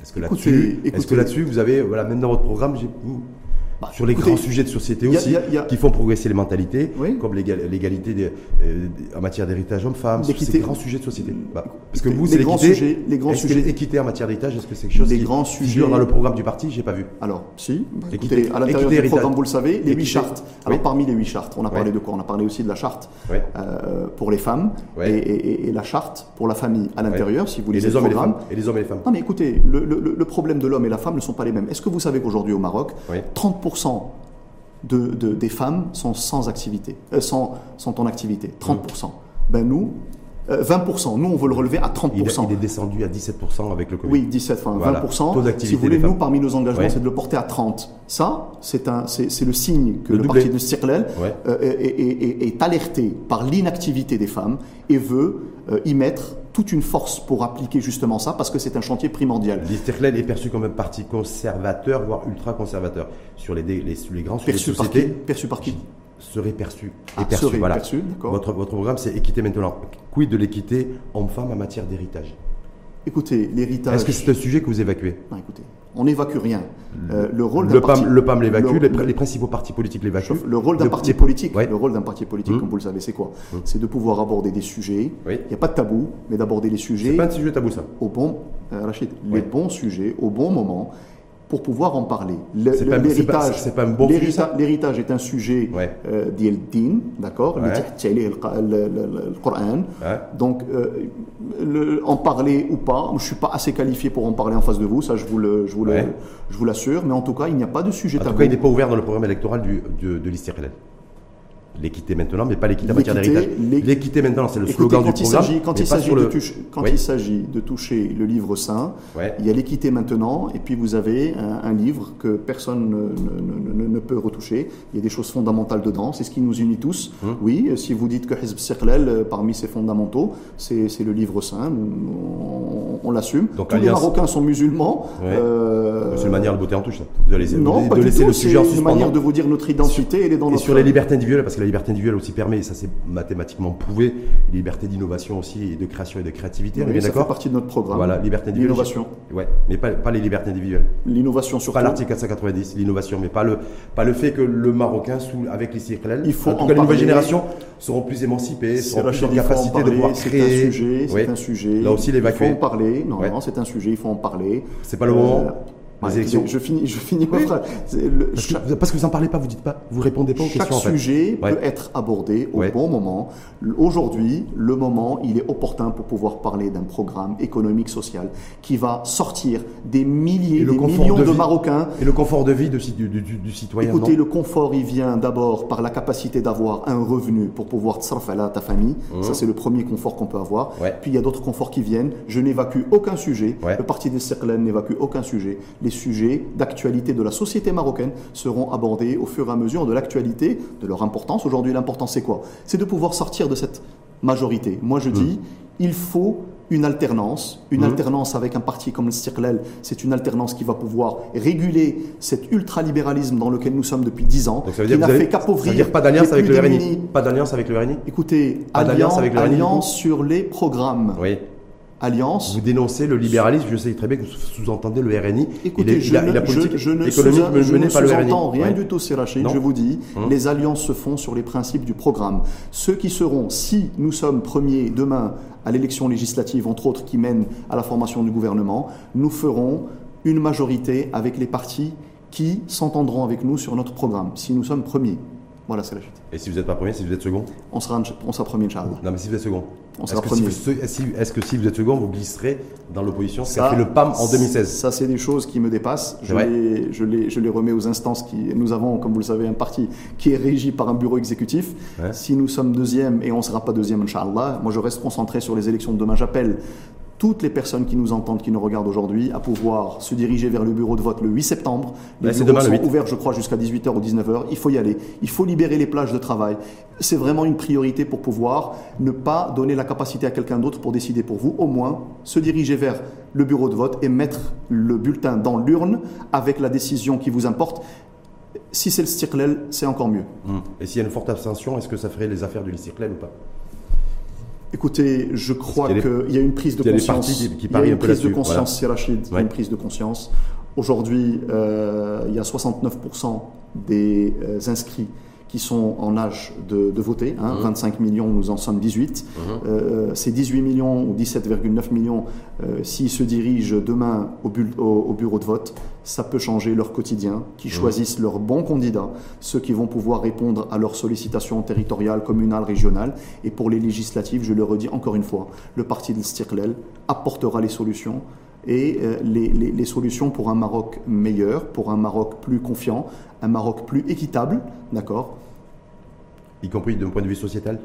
Est-ce que là-dessus, est-ce que là-dessus, vous avez, voilà, même dans votre programme, j'ai... Bah, sur les écoutez, grands sujets de société aussi, y a, y a, y a... qui font progresser les mentalités, oui. comme l'égalité des, euh, en matière d'héritage homme-femme, sur ces grands sujets de société. Bah, parce que vous, c'est l'équité. Est-ce que l'équité en matière d'héritage, est-ce que c'est quelque chose les qui grands sujets... dans le programme du parti? Je n'ai pas vu. Alors, si. Bah, écoutez, à l'intérieur du programme, vous le savez, les équité. huit chartes. Alors, oui. parmi les huit chartes, on a parlé oui. de quoi? On a parlé aussi de la charte oui. euh, pour les femmes oui. et, et, et la charte pour la famille à l'intérieur, oui. si vous lisez le programme. Et les hommes et les femmes. Non, mais écoutez, le problème de l'homme et la femme ne sont pas les mêmes. Est-ce que vous savez qu'aujourd'hui au Maroc, trente pour cent de, de, des femmes sont, sans activité, euh, sont, sont en activité, trente pour cent. Ben nous, euh, vingt pour cent, nous on veut le relever à trente pour cent. Il, a, il est descendu à dix-sept pour cent avec le Covid. Oui, dix-sept pour cent, enfin, voilà. vingt pour cent. Si vous voulez, nous parmi nos engagements, ouais. c'est de le porter à trente pour cent. Ça, c'est le signe que le, le parti de Circlal ouais. euh, est, est, est, est alerté par l'inactivité des femmes et veut euh, y mettre toute une force pour appliquer justement ça, parce que c'est un chantier primordial. L'Istiqlal est perçu comme un parti conservateur, voire ultra-conservateur, sur les, les, les grands sujets de société. Perçu par qui? Serait perçu. Ah, perçu, serait voilà. perçu, d'accord. Votre, votre programme, c'est équité maintenant. Quid de l'équité homme-femme en matière d'héritage? Écoutez, l'héritage... Est-ce que c'est un sujet que vous évacuez? Non, écoutez, on n'évacue rien. Euh, le, rôle le, parti, PAM, le PAM l'évacue, le, les, les principaux partis politiques l'évacuent. Le rôle d'un parti politique, ouais. le rôle d'un parti politique, mmh. comme vous le savez, c'est quoi? mmh. C'est de pouvoir aborder des sujets. Il oui. n'y a pas de tabou, mais d'aborder les sujets. C'est pas de sujet tabou, ça. Au bon, euh, Rachid, oui. les bons sujets, au bon moment, pour pouvoir en parler. L'héritage bon est un sujet ouais. euh, d'El-Din, d'accord, ouais. le, le, le Coran. Ouais. Donc, euh, le, en parler ou pas, je ne suis pas assez qualifié pour en parler en face de vous, ça je vous le, je vous ouais. le, je vous l'assure, mais en tout cas, il n'y a pas de sujet en tabou. En tout cas, il n'est pas ouvert dans le programme électoral du, du, de l'Istiqlal. L'équité maintenant, mais pas l'équité en matière d'héritage. L'équité maintenant, c'est le slogan du programme. Quand il s'agit de, touche, oui. de toucher le livre saint, ouais. il y a l'équité maintenant, et puis vous avez un, un livre que personne ne, ne, ne, ne peut retoucher. Il y a des choses fondamentales dedans, c'est ce qui nous unit tous. Hum. Oui, si vous dites que Hizb Circlal, parmi ses fondamentaux, c'est le livre saint, on, on l'assume. Tous les Marocains sont musulmans. Ouais. Euh... C'est une manière de botter en touche, ça. De laisser, non, de, pas de laisser le sujet en suspens. C'est une manière de vous dire notre identité, elle est dans notre. Et sur les libertés individuelles, parce que la liberté individuelle aussi permet, et ça c'est mathématiquement prouvé, liberté d'innovation aussi, et de création et de créativité. Oui, ça fait partie de notre programme. Voilà, liberté individuelle. L'innovation. Ouais, mais pas, pas les libertés individuelles. L'innovation surtout. Pas l'article quatre cent quatre-vingt-dix, l'innovation, mais pas le, pas le fait que le Marocain, sous, avec l'Istiqlal, il faut en tout cas les nouvelles générations seront plus émancipées, seront plus en capacité de pouvoir créer. C'est un sujet, c'est oui. un sujet. Là aussi l'évacuer. Il faut en parler, non, ouais. non c'est un sujet, il faut en parler. C'est pas le moment. Euh, Les élections. Je finis, je finis oui. ma phrase. Le, parce, que, chaque, parce que vous n'en parlez pas, vous dites pas, vous répondez pas aux questions. Chaque sujet en fait. peut ouais. être abordé au ouais. bon moment. Aujourd'hui, le moment, il est opportun pour pouvoir parler d'un programme économique, social, qui va sortir des milliers, des millions de, de Marocains. Et le confort de vie de, du, du, du, du citoyen. Écoutez, le confort, il vient d'abord par la capacité d'avoir un revenu pour pouvoir tsarf ala ta famille. Mmh. Ça, c'est le premier confort qu'on peut avoir. Ouais. Puis, il y a d'autres conforts qui viennent. Je n'évacue aucun sujet. Ouais. Le parti des Circlal n'évacue aucun sujet. Les Les sujets d'actualité de la société marocaine seront abordés au fur et à mesure de l'actualité, de leur importance. Aujourd'hui, l'importance, c'est quoi? C'est de pouvoir sortir de cette majorité. Moi, je dis, mmh. il faut une alternance, une mmh. alternance avec un parti comme le Circlal. C'est une alternance qui va pouvoir réguler cet ultralibéralisme dans lequel nous sommes depuis dix ans, Donc, ça veut dire qui n'a fait qu'appauvrir. Pas d'alliance avec, avec le R N I? Pas d'alliance avec le R N I? Écoutez, alliance, avec le R N I, alliance sur les programmes. Oui. Alliance. Vous dénoncez le libéralisme, je sais très bien que vous sous-entendez le R N I. Écoutez, les, je, la, ne, la politique je, je ne sous-entends rien ouais. du tout, c'est Rachid, je vous dis, hum. les alliances se font sur les principes du programme. Ceux qui seront, si nous sommes premiers demain à l'élection législative, entre autres, qui mène à la formation du gouvernement, nous ferons une majorité avec les partis qui s'entendront avec nous sur notre programme, si nous sommes premiers. Voilà, c'est la chute. Et si vous n'êtes pas premier, si vous êtes second? On sera, on sera premier, Inch'Allah. Non, mais si vous êtes second? On sera premier. Est-ce que si vous êtes second, vous glisserez dans l'opposition? Ça a fait le PAM en deux mille seize. Ça, c'est des choses qui me dépassent. Je les, je, les, je les remets aux instances qui. Nous avons, comme vous le savez, un parti qui est régi par un bureau exécutif. Ouais. Si nous sommes deuxième et on ne sera pas deuxième, Inch'Allah, moi, je reste concentré sur les élections de demain. J'appelle toutes les personnes qui nous entendent, qui nous regardent aujourd'hui, à pouvoir se diriger vers le bureau de vote le huit septembre. Les bureaux demain, sont ouverts, je crois, jusqu'à dix-huit heures ou dix-neuf heures. Il faut y aller. Il faut libérer les plages de travail. C'est vraiment une priorité pour pouvoir ne pas donner la capacité à quelqu'un d'autre pour décider pour vous. Au moins, se diriger vers le bureau de vote et mettre le bulletin dans l'urne avec la décision qui vous importe. Si c'est le Circlal, c'est encore mieux. Et s'il y a une forte abstention, est-ce que ça ferait les affaires du Circlal ou pas? Écoutez, je crois qu'il y a une prise de conscience. Il y a une prise de conscience, c'est Rachid, il y a une prise de conscience. Aujourd'hui, euh, il y a soixante-neuf pour cent des euh, inscrits qui sont en âge de, de voter. Hein, mmh. vingt-cinq millions, nous en sommes dix-huit. Mmh. Euh, ces dix-huit millions ou dix-sept virgule neuf millions, euh, s'ils se dirigent demain au, bu au, au bureau de vote, ça peut changer leur quotidien, qui mmh. choisissent leurs bons candidats, ceux qui vont pouvoir répondre à leurs sollicitations territoriales, communales, régionales. Et pour les législatives, je le redis encore une fois, le parti de l'Istiqlal apportera les solutions et euh, les, les, les solutions pour un Maroc meilleur, pour un Maroc plus confiant, un Maroc plus équitable, d'accord? Y compris d'un point de vue sociétal?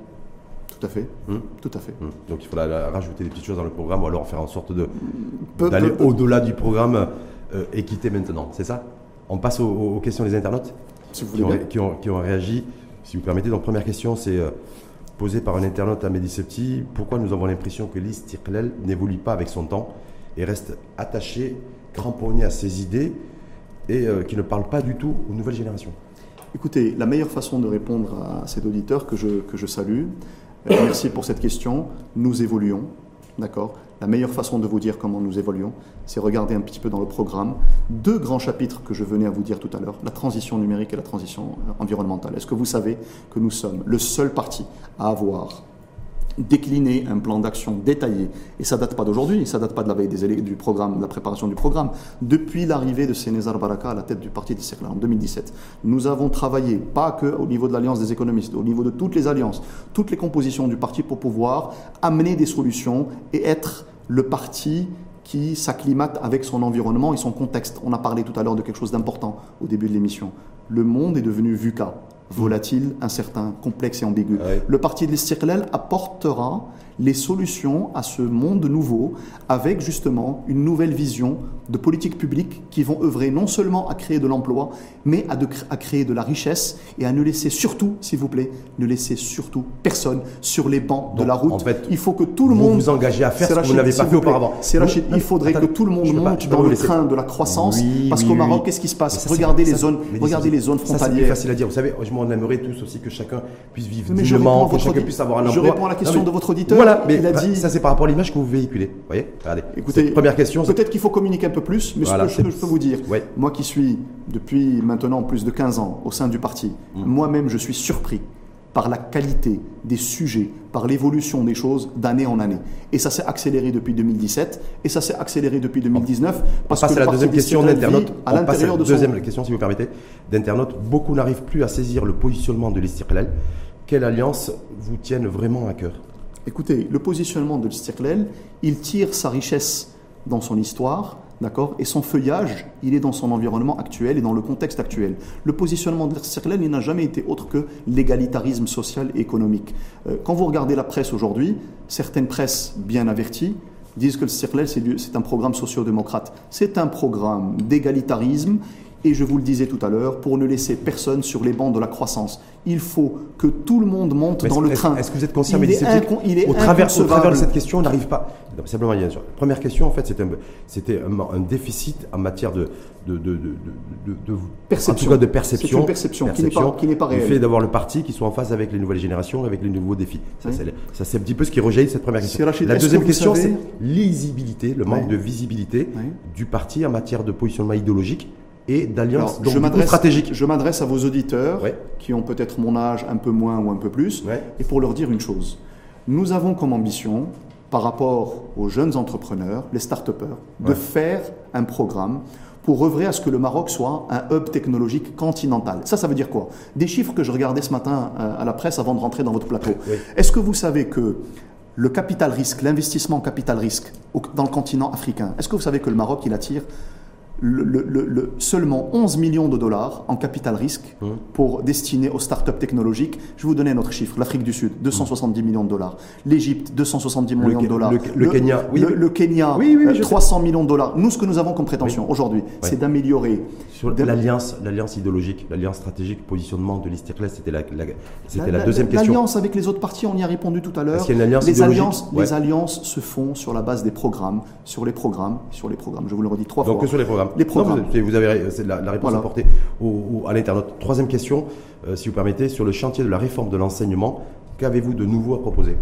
Tout à fait, mmh. tout à fait. Mmh. Donc il faudra rajouter des petites choses dans le programme ou alors faire en sorte d'aller au-delà du programme euh, équité maintenant, c'est ça? On passe aux, aux questions des internautes si vous qui, ont, qui, ont, qui ont réagi, si vous permettez. Donc première question, c'est euh, posée par un internaute à Mehdi Sebti. Pourquoi nous avons l'impression que l'Istiqlal n'évolue pas avec son temps et reste attaché, cramponné à ses idées et euh, qui ne parle pas du tout aux nouvelles générations? Écoutez, la meilleure façon de répondre à cet auditeur que je, que je salue, euh, merci pour cette question, nous évoluons, D'accord. La meilleure façon de vous dire comment nous évoluons, c'est regarder un petit peu dans le programme deux grands chapitres que je venais à vous dire tout à l'heure, la transition numérique et la transition environnementale. Est-ce que vous savez que nous sommes le seul parti à avoir décliner un plan d'action détaillé, et ça ne date pas d'aujourd'hui, ça ne date pas de la veille des élèves, du programme, de la préparation du programme, depuis l'arrivée de ces Nizar Baraka à la tête du parti des Circlal en deux mille dix-sept. Nous avons travaillé, pas que au niveau de l'alliance des économistes, au niveau de toutes les alliances, toutes les compositions du parti pour pouvoir amener des solutions et être le parti qui s'acclimate avec son environnement et son contexte. On a parlé tout à l'heure de quelque chose d'important au début de l'émission. Le monde est devenu VUCA. Volatile, incertain, complexe et ambigu. Ouais. Le parti de l'Istiqlal apportera les solutions à ce monde nouveau avec justement une nouvelle vision de politiques publiques qui vont œuvrer non seulement à créer de l'emploi, mais à, de, à créer de la richesse et à ne laisser surtout, s'il vous plaît, ne laisser surtout personne sur les bancs de Donc, la route. En fait, il faut que tout le monde... Vous vous engagez à faire ce Rachid, que vous n'avez pas fait auparavant. C'est Rachid, il faudrait Attends, que tout le monde monte dans le train de la croissance oui, parce oui, qu'au Maroc, oui. qu'est-ce qui se passe ça, Regardez, les, ça, zones, regardez les zones frontalières. C'est facile à dire. Vous savez, on aimerait tous aussi que chacun puisse vivre mais dignement, que chacun puisse avoir un emploi. Je réponds à la question de votre auditeur. Voilà, mais il a bah, dit... ça c'est par rapport à l'image que vous véhiculez. Vous voyez, regardez. Écoutez, première question. Peut-être qu'il faut communiquer un peu plus, mais voilà, ce que je peux vous dire, ouais. moi qui suis depuis maintenant plus de quinze ans au sein du parti, mmh. moi-même je suis surpris par la qualité des sujets, par l'évolution des choses d'année en année. Et ça s'est accéléré depuis deux mille dix-sept, et ça s'est accéléré depuis deux mille dix-neuf. Parce on passe que à la deuxième question d'internaute. On passe à la de deuxième son... question, si vous permettez, d'internaute. Beaucoup n'arrivent plus à saisir le positionnement de l'Istiqlal. Quelle alliance vous tienne vraiment à cœur? Écoutez, le positionnement de l'Istiqlal, il tire sa richesse dans son histoire, d'accord, et son feuillage, il est dans son environnement actuel et dans le contexte actuel. Le positionnement de l'Istiqlal, il n'a jamais été autre que l'égalitarisme social et économique. Euh, quand vous regardez la presse aujourd'hui, certaines presses bien averties disent que l'Istiqlal, c'est un programme sociodémocrate. C'est un programme d'égalitarisme. Et je vous le disais tout à l'heure, pour ne laisser personne sur les bancs de la croissance, il faut que tout le monde monte dans le train. Est-ce que vous êtes conscient, Mehdi Sebti, au travers de cette question, on n'arrive pas. Non, simplement, bien sûr. Première question, en fait, c'était un, un, un déficit en matière de, de, de, de, de, de perception. En tout cas, de perception. Une perception, perception qui n'est pas, pas réelle. Le fait d'avoir le parti qui soit en phase avec les nouvelles générations, avec les nouveaux défis. Ça, oui. c'est un petit peu ce qui rejaillit cette première question. Rachid, la deuxième que question, c'est lisibilité, le manque oui. de visibilité oui. du parti en matière de positionnement idéologique et d'alliance stratégique. Je m'adresse à vos auditeurs ouais. qui ont peut-être mon âge, un peu moins ou un peu plus, ouais. et pour leur dire une chose. Nous avons comme ambition, par rapport aux jeunes entrepreneurs, les start-upers, ouais. de faire un programme pour œuvrer à ce que le Maroc soit un hub technologique continental. Ça, ça veut dire quoi? Des chiffres que je regardais ce matin à la presse avant de rentrer dans votre plateau. Ouais. Est-ce que vous savez que le capital risque, l'investissement en capital risque dans le continent africain, est-ce que vous savez que le Maroc, il attire Le, le, le, seulement onze millions de dollars en capital risque mmh. pour destiner aux startups technologiques. Je vais vous donner un autre chiffre. L'Afrique du Sud, deux cent soixante-dix millions de dollars. L'Égypte, deux cent soixante-dix millions de dollars. Le, le, le Kenya, le, oui, le, le Kenya oui, oui, oui, trois cents millions de dollars. Nous, ce que nous avons comme prétention oui. aujourd'hui, oui. c'est d'améliorer... L'alliance idéologique, l'alliance stratégique, positionnement de l'Istiqlal, c'était la, la, la, la deuxième question. L'alliance avec les autres partis, on y a répondu tout à l'heure. Alliance les, alliances, ouais. les alliances se font sur la base des programmes, sur les programmes, sur les programmes. Je vous le redis trois Donc fois. Donc que sur les programmes. Les programmes. Non, vous avez la, la réponse voilà. apportée au, au, à l'internaute. Troisième question, euh, si vous permettez, sur le chantier de la réforme de l'enseignement, qu'avez-vous de nouveau à proposer?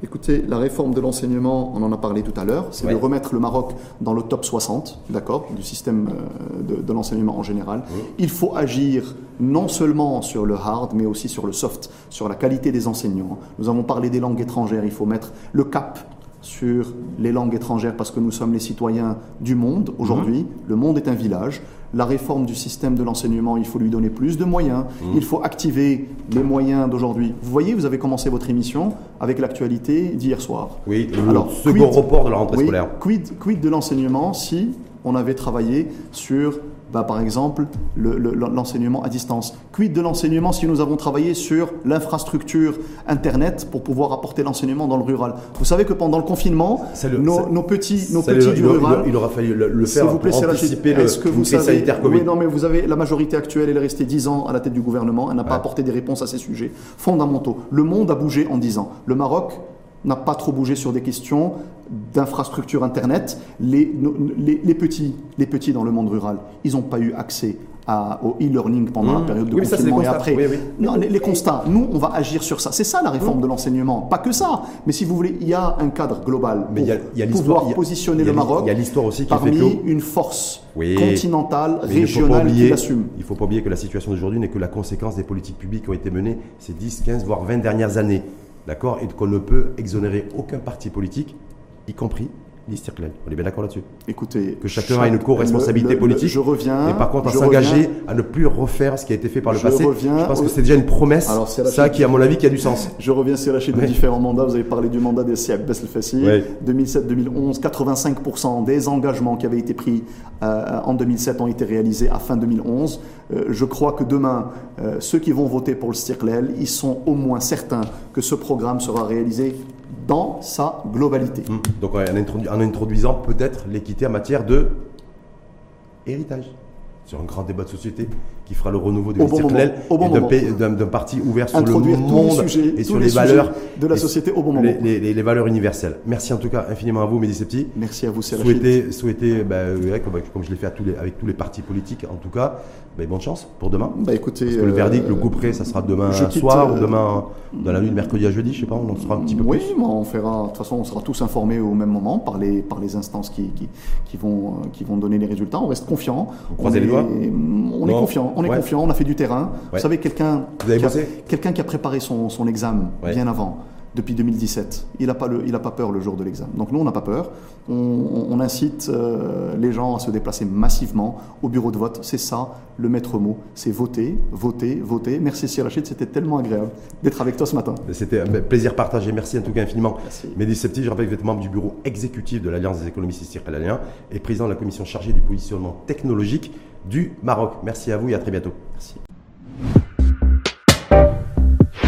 Écoutez, la réforme de l'enseignement, on en a parlé tout à l'heure, c'est ouais. de remettre le Maroc dans le top soixante, d'accord, du système euh, de, de l'enseignement en général. Ouais. Il faut agir non seulement sur le hard, mais aussi sur le soft, sur la qualité des enseignants. Nous avons parlé des langues étrangères, il faut mettre le cap sur les langues étrangères parce que nous sommes les citoyens du monde aujourd'hui. Mmh. Le monde est un village. La réforme du système de l'enseignement, il faut lui donner plus de moyens. Mmh. Il faut activer les moyens d'aujourd'hui. Vous voyez, vous avez commencé votre émission avec l'actualité d'hier soir. Oui, le Alors, second quid, report de la rentrée oui, scolaire. Quid, quid de l'enseignement si on avait travaillé sur... Bah, par exemple, le, le, l'enseignement à distance. Quid de l'enseignement si nous avons travaillé sur l'infrastructure Internet pour pouvoir apporter l'enseignement dans le rural? Vous savez que pendant le confinement, le, nos, nos petits, nos petits le, du il rural... Il aura fallu le, le faire vous plaît, pour anticiper la, le, que vous savez, sanitaire Covid. Oui, non, mais vous avez la majorité actuelle, elle est restée dix ans à la tête du gouvernement, elle n'a ouais. pas apporté des réponses à ces sujets fondamentaux. Le monde a bougé en dix ans. Le Maroc n'a pas trop bougé sur des questions d'infrastructure Internet. Les, les, les, petits, les petits dans le monde rural, ils n'ont pas eu accès à, au e-learning pendant mmh. la période de oui, confinement et après. Oui, oui. Non, les, les constats, nous, on va agir sur ça. C'est ça la réforme mmh. de l'enseignement, pas que ça. Mais si vous voulez, il y a un cadre global pour y a, y a pouvoir y a, positionner y a, le Maroc y a l'histoire aussi qui parmi fait une force oui. continentale, mais régionale qui l'assume. Il ne faut pas oublier que la situation d'aujourd'hui n'est que la conséquence des politiques publiques qui ont été menées ces dix, quinze, voire vingt dernières années. D'accord? Et qu'on ne peut exonérer aucun parti politique, y compris l'Istiqlal. On est bien d'accord là-dessus? Écoutez, que chacun a une co-responsabilité politique. Je reviens. Et par contre, à s'engager à ne plus refaire ce qui a été fait par le passé. Je pense que c'est déjà une promesse. Ça, qui, à mon avis, qui a du sens. Je reviens, c'est lâché de différents mandats. Vous avez parlé du mandat de Abbas El Fassi. deux mille sept deux mille onze, quatre-vingt-cinq pour cent des engagements qui avaient été pris euh, en deux mille sept ont été réalisés à fin deux mille onze. Euh, je crois que demain, euh, ceux qui vont voter pour le Circlal, ils sont au moins certains que ce programme sera réalisé dans sa globalité. Mmh. Donc en, introdu en introduisant peut-être l'équité en matière de héritage. C'est un grand débat de société qui fera le renouveau de l'Istiqlal et d'un parti ouvert sur introduire le monde tous les sujets, et sur les, les valeurs de la société au bon moment. Les, les, les, les valeurs universelles. Merci en tout cas infiniment à vous, Mehdi Sebti. Merci à vous, Serge. Souhaitez, souhaitez bah, ouais, comme, comme je l'ai fait à tous les, avec tous les partis politiques, en tout cas, bah, bonne chance pour demain. Bah, écoutez, parce que le verdict, euh, le coup près, ça sera demain quitte, soir euh, ou demain dans la nuit de mercredi à jeudi, je sais pas, on en sera un petit peu oui, plus. Oui, on fera. De toute façon, on sera tous informés au même moment par les, par les instances qui, qui, qui, vont, qui vont donner les résultats. On reste confiants. Croisez les doigts. On non. est confiant, on est ouais. confiant, on a fait du terrain. Ouais. Vous savez, quelqu'un qui, quelqu'un qui a préparé son, son examen ouais. bien avant, depuis deux mille dix-sept, il n'a pas, pas peur le jour de l'examen. Donc nous, on n'a pas peur. On, on incite euh, les gens à se déplacer massivement au bureau de vote. C'est ça, le maître mot. C'est voter, voter, voter. Merci Sir Rachid, c'était tellement agréable d'être avec toi ce matin. C'était un plaisir partagé. Merci en tout cas infiniment. Mehdi Sebti, je rappelle que vous êtes membre du bureau exécutif de l'Alliance des économistes circaliens et président de la commission chargée du positionnement technologique du Maroc. Merci à vous et à très bientôt. Merci.